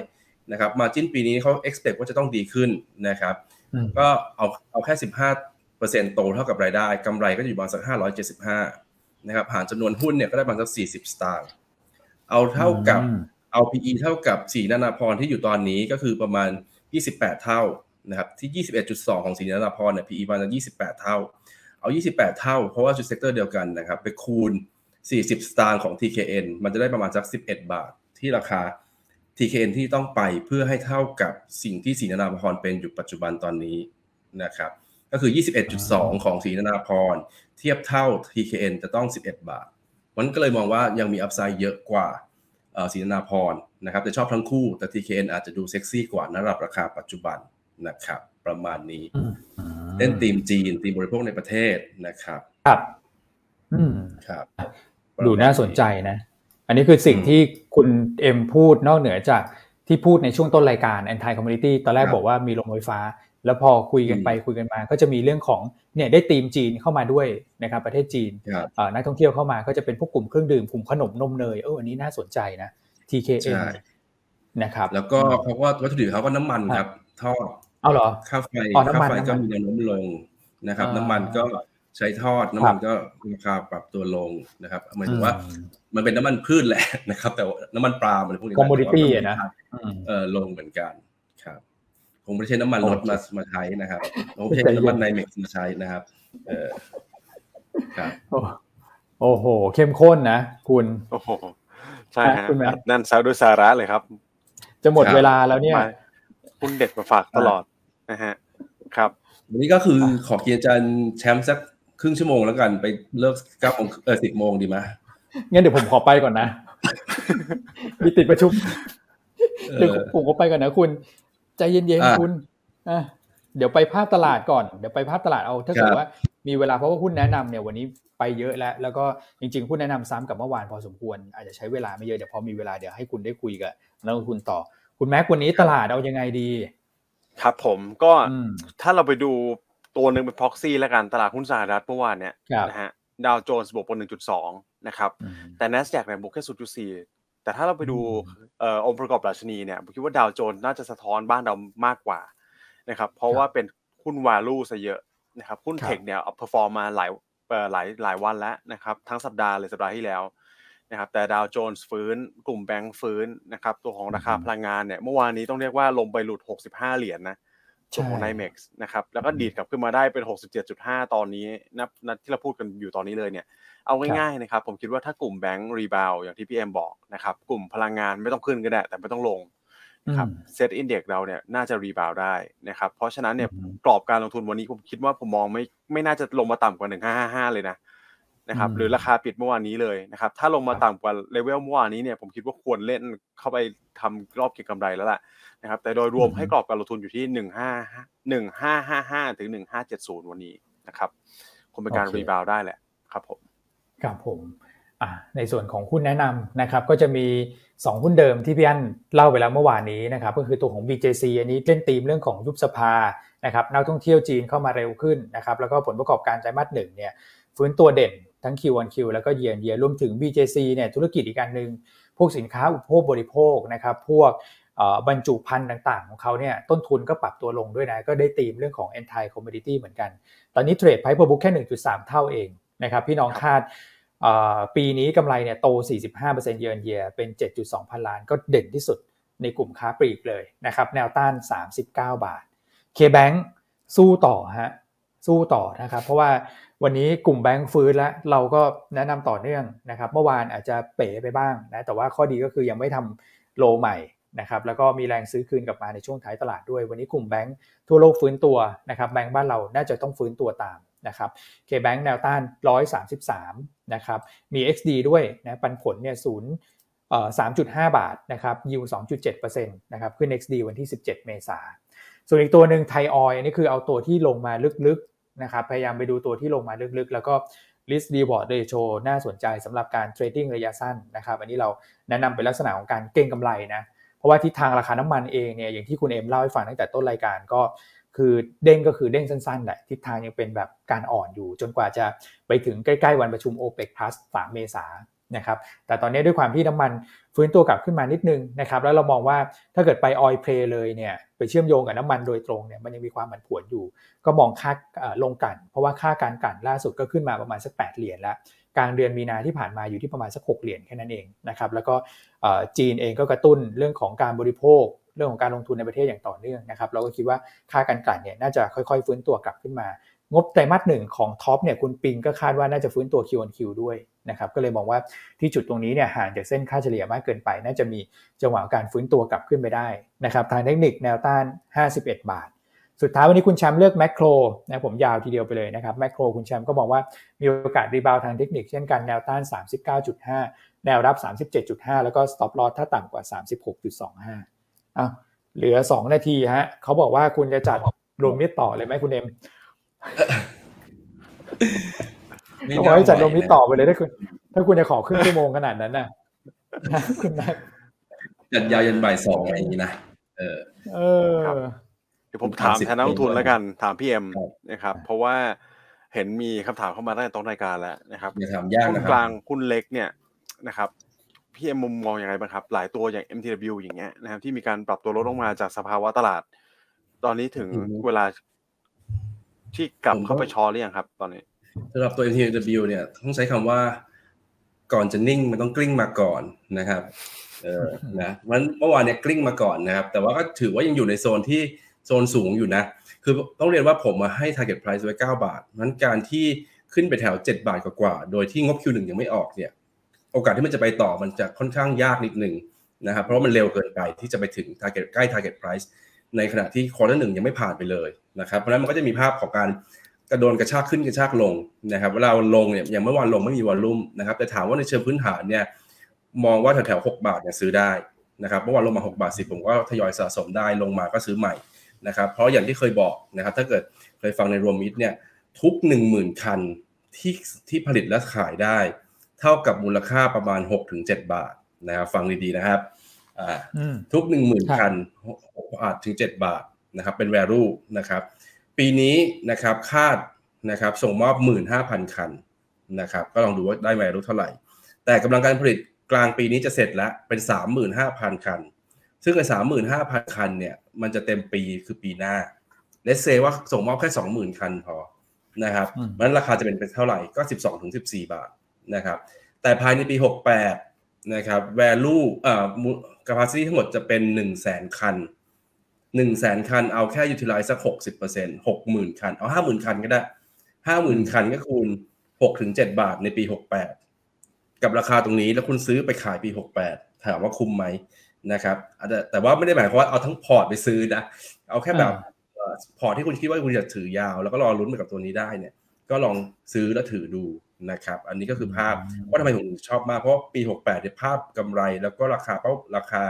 นะครับมาร์จิ้นปีนี้เขา expect ว่าจะต้องดีขึ้นนะครับก็เอาเอาแค่ สิบห้าเปอร์เซ็นต์ โตเท่ากับรายได้กำไรก็อยู่ประมาณสักห้าร้อยเจ็ดสิบห้านะครับหารจำนวนหุ้นเนี่ยก็ได้ประมาณสักสี่สิบสตางค์เอาเท่ากับเอา พี อี เท่ากับศรีนนพรที่อยู่ตอนนี้ก็คือประมาณยี่สิบแปดเท่านะครับที่ ยี่สิบเอ็ดจุดสอง ของศรีนนพรเนี่ย พี อี ประมาณยี่สิบแปดเท่าเอายี่สิบแปดเท่าเพราะว่าจุดเซกเตอร์เดียวกันนะครับไปคูณสี่สิบสตางค์ของ ที เค เอ็น มันจะได้ประมาณสักสิบเอ็ดบาทที่ราคา ที เค เอ็น ที่ต้องไปเพื่อให้เท่ากับสิ่งที่ศรีนนพรเป็นอยู่ปัจจุบันตอนนี้นะครับก็คือ ยี่สิบเอ็ดจุดสอง ของศรีนนพรเทียบเท่า ที เค เอ็น จะต้องสิบเอ็ดบาทมันก็เลยมองว่ายังมีอัพไซด์เยอะกว่าเอ่อศรีนนพรนะครับแต่ชอบทั้งคู่แต่ ที เค เอ็น อาจจะดูเซ็กซี่กว่าในระดับราคาปัจจุบันนะครับประมาณนี้เล่นทีมจีนทีมบริโภคในประเทศนะครับครับอืมครับดูน่าสนใจนะอันนี้คือสิ่งที่คุณเอ็มพูดนอกเหนือจากที่พูดในช่วงต้นรายการ Anti Commodity ตอนแรกบอกว่ามีโรงไฟฟ้าแล้วพอคุยกันไปคุยกันมาก็จะมีเรื่องของเนี่ยได้ทีมจีนเข้ามาด้วยนะครับประเทศจีนเอ่อนักท่องเที่ยวเข้ามาก็จะเป็นพวกกลุ่มเครื่องดื่มกลุ่มขนมนมเนยเอออันนี้น่าสนใจนะ ที เค เอ็น นะครับแล้วก็เพราะว่าวัตถุดิบเขาก็น้ำมันครับท่อเอาเหรอค่าไฟค่าไฟก็มีแนวโน้มลงนะครับน้ำมันก็ใช้ทอดน้ำมันก็ราคาปรับตัวลงนะครับหมายถึงว่ามันเป็นน้ำมันพืชแหละนะครับแต่น้ำมันปลาอะไรพวกนี้ก็คอมโมดิตี้นะเออลงเหมือนกันครับคงไม่ใช่น้ำมันรถมามาใช้นะครับคงไม่ใช่น้ำมันไนเม็กซ์มาใช้นะครับเออครับโอ้โหเข้มข้นนะคุณโอ้โหใช่ฮะนั่นซาวด้วยสาระเลยครับจะหมดเวลาแล้วเนี่ยคุณเด็ดมาฝากตลอดนะฮะครับวันนี้ก็คือขอเกียรติอาจารย์แชมป์สักครึ่งชั่วโมงแล้วกันไปเลิกกับเออสิบโมงดีไหมงั้นเดี๋ยวผมขอไปก่อนนะมีติดประชุมเดี๋ยวผมขอไปก่อนนะคุณใจเย็นๆคุณ อ่ะเดี๋ยวไปภาพตลาดก่อนเดี๋ยวไปภาพตลาดเอาถ้าเกิดว่ามีเวลาเพราะว่าหุ้นแนะนำเนี่ยวันนี้ไปเยอะแล้วแล้วก็จริงๆหุ้นแนะนำซ้ำกับเมื่อวานพอสมควรอาจจะใช้เวลาไม่เยอะเดี๋ยวพอมีเวลาเดี๋ยวให้คุณได้คุยกับนักลงทุนต่อคุณแม็กวันนี้ตลาดเอายังไงดีครับผมก็ถ้าเราไปดูตัวนึงเป็นพ็อกซี่แล้วกันตลาดหุ้นสหรัฐเมื่อวานเนี่ยนะฮะดาวโจนส์บวกไป หนึ่งจุดสอง นะครับแต่ Nasdaq เนี่ยบวกแค่ ศูนย์จุดสี่ แต่ถ้าเราไปดูเอ่อองค์ประกอบราชินีเนี่ยผมคิดว่าดาวโจนส์น่าจะสะท้อนบ้านเรามากกว่านะครับเพราะว่าเป็นหุ้น value ซะเยอะนะครับหุ้นเทคเนี่ยอัพเพอร์ฟอร์มมาหลายหลายหลายวันแล้วนะครับทั้งสัปดาห์เลยสัปดาห์ที่แล้วนะครับแต่ดาวโจนส์ฟื้นกลุ่มแบงก์ฟื้นนะครับตัวของราคาพลังงานเนี่ยเมื่อวานนี้ต้องเรียกว่าลงไปหลุดหกสิบห้าเหรียญนะตัวของ ไนแม็กซ์ นะครับแล้วก็ดีดกลับขึ้นมาได้เป็น หกสิบเจ็ดจุดห้า ตอนนี้นับนัดที่เราพูดกันอยู่ตอนนี้เลยเนี่ยเอาง่ายๆนะครับผมคิดว่าถ้ากลุ่มแบงก์รีบาวด์อย่างที่พี่เอ็มบอกนะครับกลุ่มพลังงานไม่ต้องขึ้นก็ได้แต่ไม่ต้องลงนะครับ เซ็ต Index เราเนี่ยน่าจะรีบาวด์ได้นะครับเพราะฉะนั้นเนี่ยกรอบการลงทุนวันนี้ผมคิดว่าผมมองไม่ไม่น่าจะลงมาต่ำกว่าหนึ่งพันห้าร้อยห้าสิบห้าเลยนะนะครับหรือราคาปิดเมื่อวานนี้เลยนะครับถ้าลงมาต่ำกว่าเลเวลเมื่อวานนี้เนี่ยผมคิดว่าควรเล่นเข้าไปทำรอบเก็งกำไรแล้วล่ะนะครับแต่โดยรวมให้กรอบการลงทุนอยู่ที่หนึ่งพันห้าร้อยห้าสิบห้าถึงหนึ่งพันห้าร้อยเจ็ดสิบวันนี้นะครับคงเป็นการรีบาวด์ได้แหละครับผมครับผมอ่ะในส่วนของหุ้นแนะนำนะครับก็จะมีสองหุ้นเดิมที่พี่อั้นเล่าไปแล้วเมื่อวานนี้นะครับก็คือตัวของ บี เจ ซี อันนี้เล่นธีมเรื่องของยุบสภานะครับนักท่องเที่ยวจีนเข้ามาเร็วขึ้นนะครับแล้วก็ผลประกอบการไตรมาสหนึ่งเนี่ยฟื้นตัวเด่นทั้ง คิว ออน คิว แล้วก็ Year on Year รวมถึง บี เจ ซี เนี่ยธุรกิจอีกอันนึงพวกสินค้าอุปโภคบริโภคนะครับพวกบรรจุภัณฑ์ต่างๆของเขาเนี่ยต้นทุนก็ปรับตัวลงด้วยนะก็ได้ธีมเรื่องของ Anti Commodity เหมือนกันตอนนี้ Trade Price per book แค่ หนึ่งจุดสาม เท่าเองนะครับพี่น้องคาดปีนี้กำไรเนี่ยโต สี่สิบห้าเปอร์เซ็นต์ year on year เป็น เจ็ดจุดสอง พันล้านก็เด่นที่สุดในกลุ่มค้าปลีกเลยนะครับแนวต้านสามสิบเก้าบาท เค แบงค์ สู้ต่อฮะสู้ต่อนะครับเพราะว่าวันนี้กลุ่มแบงก์ฟื้นแล้วเราก็แนะนำต่อเนื่องนะครับเมื่อวานอาจจะเป๋ไปบ้างนะแต่ว่าข้อดีก็คือยังไม่ทำโลใหม่นะครับแล้วก็มีแรงซื้อคืนกลับมาในช่วงท้ายตลาดด้วยวันนี้กลุ่มแบงก์ทั่วโลกฟื้นตัวนะครับแบงก์บ้านเราน่าจะต้องฟื้นตัวตามนะครับ เค แบงค์ แนวต้านหนึ่งร้อยสามสิบสามนะครับมี เอ็กซ์ ดี ด้วยนะปันผลเนี่ยศูนย์เอ่อ สามจุดห้า บาทนะครับยิว สองจุดเจ็ดเปอร์เซ็นต์ นะครับขึ้น เอ็กซ์ ดี วันที่สิบเจ็ดเมษายนส่วนอีกตัวนึงไทยออยล์อันนี้คือเอาตัวที่ลงมาลึกนะครับพยายามไปดูตัวที่ลงมาลึกๆแล้วก็ Risk Reward Ratio น่าสนใจสำหรับการเทรดดิ้งระยะสั้นนะครับอันนี้เราแนะนำเป็นลักษณะของการเก็งกำไรนะเพราะว่าทิศทางราคาน้ำมันเองเนี่ยอย่างที่คุณเอ็มเล่าให้ฟังตั้งแต่ต้นรายการก็คือเด้งก็คือเด้งสั้นๆแหละทิศทางยังเป็นแบบการอ่อนอยู่จนกว่าจะไปถึงใกล้ๆวันประชุม OPEC Plus สามเมษายนนะครับแต่ตอนนี้ด้วยความที่น้ำมันฟื้นตัวกลับขึ้นมานิดนึงนะครับแล้วเรามองว่าถ้าเกิดไปออยล์เพลย์เลยเนี่ยไปเชื่อมโยงกับน้ำมันโดยตรงเนี่ยมันยังมีความผันผวนอยู่ก็มองค่าลงกันเพราะว่าค่าการกันล่าสุดก็ขึ้นมาประมาณสักแปดเหรียญแล้วกลางเดือนมีนาที่ผ่านมาอยู่ที่ประมาณสักหกเหรียญแค่นั้นเองนะครับแล้วก็จีนเองก็กระตุ้นเรื่องของการบริโภคเรื่องของการลงทุนในประเทศอย่างต่อเนื่องนะครับเราก็คิดว่าค่าการกันเนี่ยน่าจะค่อยๆฟื้นตัวกลับขึ้นมางบไตรมาสหนึ่งของท็อปเนี่ยคุณปิงก็คาดว่าน่าจะฟื้นตัว คิว ออน คิว ด้วยนะครับก็เลยมองว่าที่จุดตรงนี้เนี่ยห่างจากเส้นค่าเฉลี่ยมากเกินไปน่าจะมีจังหวะการฟื้นตัวกลับขึ้นไปได้นะครับทางเทคนิคแนวต้านห้าสิบเอ็ดบาทสุดท้ายวันนี้คุณแชมป์เลือกแมคโครนะผมยาวทีเดียวไปเลยนะครับแมคโครคุณแชมป์ก็บอกว่ามีโอกาสรีบาวทางเทคนิคเช่นกันแนวต้าน สามสิบเก้าจุดห้า แนวรับ สามสิบเจ็ดจุดห้า แล้วก็สต็อปลอสถ้าต่ำกว่า สามสิบหกจุดสองห้า อ้าวเหลือสองนาทีฮะเขาบอกว่าคุณจะจัดรวมมิตรต่อเลยมั้ยคุณเอ็มไม่ได้จัดลงนี้ต่อไปเลยถ้าคุณถ้าคุณจะขอครึ่งชั่วโมงขนาดนั้นน่ะคุณนัทจัดยาวยันบ่ายสองอะไรอย่างนี้นะเออเออเดี๋ยวผมถามแทนนักลงทุนแล้วกันถามพี่เอ็มนะครับเพราะว่าเห็นมีคำถามเข้ามาตั้งแต่ต้นรายการแล้วนะครับคุณกลางคุณเล็กเนี่ยนะครับพี่เอ็มมุมมองยังไงบ้างครับหลายตัวอย่าง เอ็ม ที ดับเบิลยู อย่างเงี้ยนะครับที่มีการปรับตัวลดลงมาจากสภาวะตลาดตอนนี้ถึงเวลาที่กลับเข้าไปชอหรือยังครับตอนนี้สำหรับตัว เอ็ม ที ดับเบิลยู เนี่ยต้องใช้คำว่าก่อนจะนิ่งมันต้องกลิ้งมาก่อนนะครับเออนะมันเมื่อวานเนี่ยกลิ้งมาก่อนนะครับแต่ว่าก็ถือว่ายังอยู่ในโซนที่โซนสูงอยู่นะคือต้องเรียนว่าผมมาให้ target price ไว้เก้าบาทนั้นการที่ขึ้นไปแถวเจ็ดบาทกว่าๆโดยที่งบ คิว หนึ่ง ยังไม่ออกเนี่ยโอกาสที่มันจะไปต่อมันจะค่อนข้างยากนิดนึงนะครับเพราะว่ามันเร็วเกินไปที่จะไปถึง target ใกล้ target price ในขณะที่ quarter หนึ่งยังไม่ผ่านไปเลยนะครับเพราะนั้นมันก็จะมีภาพของการกระโดนกระชากขึ้นกระชากลงนะครับเวลาลงเนี่ยอย่างเมื่อวานลงไม่มีวอลลุ่มนะครับแต่ถามว่าในเชิงพื้นฐานเนี่ยมองว่าแถวๆหกบาทเนี่ยซื้อได้นะครับเมื่อวานลงมาหกบาทสิบผมก็ทยอยสะสมได้ลงมาก็ซื้อใหม่ นะครับเพราะอย่างที่เคยบอกนะครับถ้าเกิดเคยฟังในรวมมิตรเนี่ยทุก หนึ่งหมื่น คันที่ที่ผลิตและขายได้เท่ากับมูลค่าประมาณ หกถึงเจ็ด บาทนะครับฟังดีๆนะครับอ่าทุก หนึ่งหมื่น คันถึงเจ็ดบาทนะครับเป็น value นะครับปีนี้นะครับคาดนะครับส่งมอบ หนึ่งหมื่นห้าพัน คันนะครับก็ลองดูว่าได้ value เท่าไหร่แต่กำลังการผลิตกลางปีนี้จะเสร็จแล้วเป็น สามหมื่นห้าพัน คันซึ่งไอ้ สามหมื่นห้าพัน คันเนี่ยมันจะเต็มปีคือปีหน้าเลทเซว่าส่งมอบแค่ สองหมื่น คันพอนะครับงั้นราคาจะเป็นเท่าไหร่ก็ สิบสองถึงสิบสี่ บาทนะครับแต่ภายในปีหกสิบแปดนะครับ value เอ่อ capacity ทั้งหมดจะเป็น หนึ่งแสน คัน หนึ่งแสน คันเอาแค่ utilize สัก หกสิบเปอร์เซ็นต์ หกหมื่น คันเอา ห้าหมื่น คันก็ได้ ห้าหมื่น คันก็คูณ หกถึงเจ็ด บาทในปีหกสิบแปดกับราคาตรงนี้แล้วคุณซื้อไปขายปีหกสิบแปดถามว่าคุ้มไหมนะครับแต่ว่าไม่ได้หมายความว่าเอาทั้งพอร์ตไปซื้อนะเอาแค่แบบพอร์ตที่คุณคิดว่าคุณจะถือยาวแล้วก็รอลุ้นไปกับตัวนี้ได้เนี่ยก็ลองซื้อแล้วถือดูนะครับอันนี้ก็คือภาพว่าทำไมผมชอบมากเพราะปีหกสิบแปดเนี่ยภาพกำไรแล้วก็ราคาเป้าราคา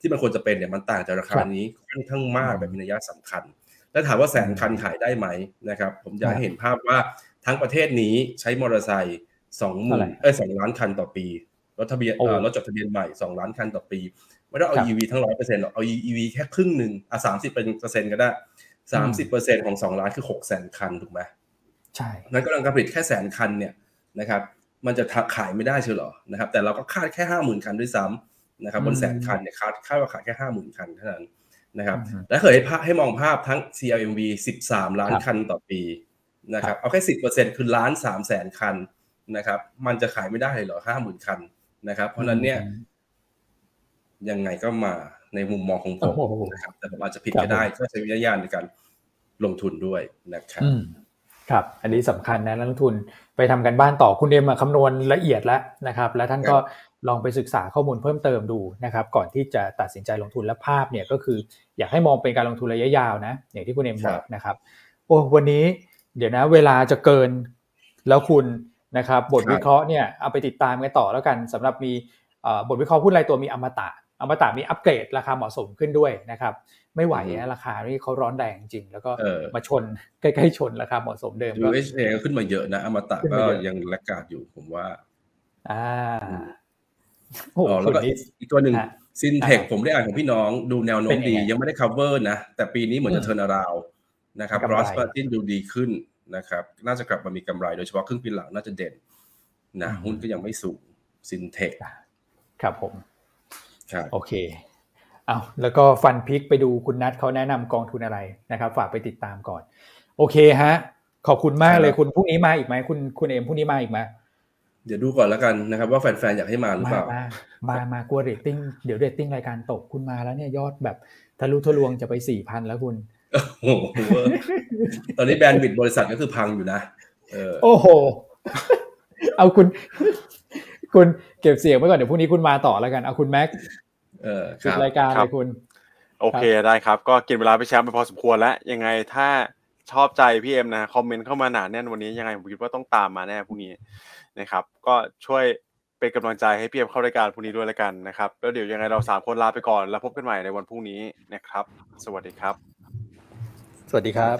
ที่มันควรจะเป็นเนี่ยมันต่างจากราคานี้ค่อนข้างมากแบบมีนัยสำคัญแล้วถามว่าแสนคันขายได้ไหมนะครับผมอยากเห็นภาพว่าทั้งประเทศนี้ใช้มอเตอร์ไซค์สองหมื่นเอ้ยสองล้านคันต่อปีรถทะเบียนรถจดทะเบียนใหม่สองล้านคันต่อปีไม่ต้องเอา อี วี ทั้ง หนึ่งร้อยเปอร์เซ็นต์ หรอกเอา อี วี แค่ครึ่งนึงอ่ะ สามสิบเปอร์เซ็นต์ ก็ได้ สามสิบเปอร์เซ็นต์ ของสองล้านคือ หกแสน คันถูกไหมใช่นั้นกำลังการผลิตแค่แสนคันเนี่ยนะครับมันจะขายไม่ได้ใช่หรอนะครับแต่เราก็คาดแค่ ห้าหมื่น คันด้วยซ้ำนะครับบนแสนคันเนี่ยคาดคาดว่าขายแค่ ห้าหมื่น คันเท่านั้นนะครับและเคยให้มองภาพทั้ง ซี อาร์ เอ็ม วี สิบสาม ล้านคันต่อปีนะครับเอาแค่ สิบเปอร์เซ็นต์ คือล้าน สามแสน คันนะครับมันจะขายไม่ได้เลยเหรอ ห้าหมื่น คันนะครับเพราะนั้นเนี่ยยังไงก็มาในมุมมองของผมนะครับแต่ผมอาจจะผิดก็ได้ก็ใช้วิทยาในการลงทุนด้วยนะครับครับอันนี้สำคัญนะนักลงทุนไปทำกันบ้านต่อคุณเอ็มมาคำนวณละเอียดแล้วนะครับและท่านก็ลองไปศึกษาข้อมูลเพิ่มเติมดูนะครับก่อนที่จะตัดสินใจลงทุนและภาพเนี่ยก็คืออยากให้มองเป็นการลงทุนระยะยาวนะอย่างที่คุณเอ็มบอกนะครับโอ้วันนี้เดี๋ยวนะเวลาจะเกินแล้วคุณนะครับบทวิเคราะห์เนี่ยเอาไปติดตามกันต่อแล้วกันสำหรับมีบทวิเคราะห์หุ้นรายตัวมีอมตะอมตะมีอัปเกรดราคาเหมาะสมขึ้นด้วยนะครับไม่ไหวนะราคานี่เขาร้อนแรงจริงแล้วก็มาชนใกล้ๆชนราคาเหมาะสมเดิมก็ ยู เอส เอ ก็ขึ้นมาเยอะนะอมตะก็ยังราคาอยู่ผมว่าอ่าโอ้โหแล้วก็อีกตัวหนึ่ง Syntec ผมได้อ่านของพี่น้องดูแนวโน้มดียังไม่ได้ cover นะแต่ปีนี้เหมือนจะ turn around นะครับ gross margin ดูดีขึ้นนะครับน่าจะกลับมามีกำไรโดยเฉพาะครึ่งปีหลังน่าจะเด่นนะหุ้นก็ยังไม่สูง Syntec ครับผมโอเคเอาแล้วก็ฟันพิกไปดูคุณนัทเขาแนะนำกองทุนอะไรนะครับฝากไปติดตามก่อนโอเคฮะขอบคุณมากเลยคุณพรุ่งนี้มาอีกไหมคุณคุณเอ็มพรุ่งนี้มาอีกไหมเดี๋ยวดูก่อนแล้วกันนะครับว่าแฟนๆอยากให้มาหรือเปล่ามามามากลัวเรตติ้งเดี๋ยวเรตติ้งรายการตกคุณมาแล้วเนี่ยยอดแบบทะลุทะลวงจะไป สี่พัน แล้วคุณโอ้โหตอนนี้แบนด์วิดต์บริษัทก็คือพังอยู่นะโอ้โหเอาคุณคุณเก็บเสียงไว้ก่อนเดี๋ยวพรุ่งนี้คุณมาต่อแล้วกันเอาคุณแม็กเออคือรายการเลยคุณโอเคได้ครับก็กินเวลาไปแชมป์ไปพอสมควรแล้วยังไงถ้าชอบใจพี่เอ็มนะคอมเมนต์เข้ามาหนาแน่นวันนี้ยังไงผมคิดว่าต้องตามมาแน่พรุ่งนี้นะครับก็ช่วยเป็นกำลังใจให้พี่เอ็มเข้ารายการพรุ่งนี้ด้วยแล้วกันนะครับแล้วเดี๋ยวยังไงเราสามคนลาไปก่อนแล้วพบกันใหม่ในวันพรุ่งนี้นะครับสวัสดีครับสวัสดีครับ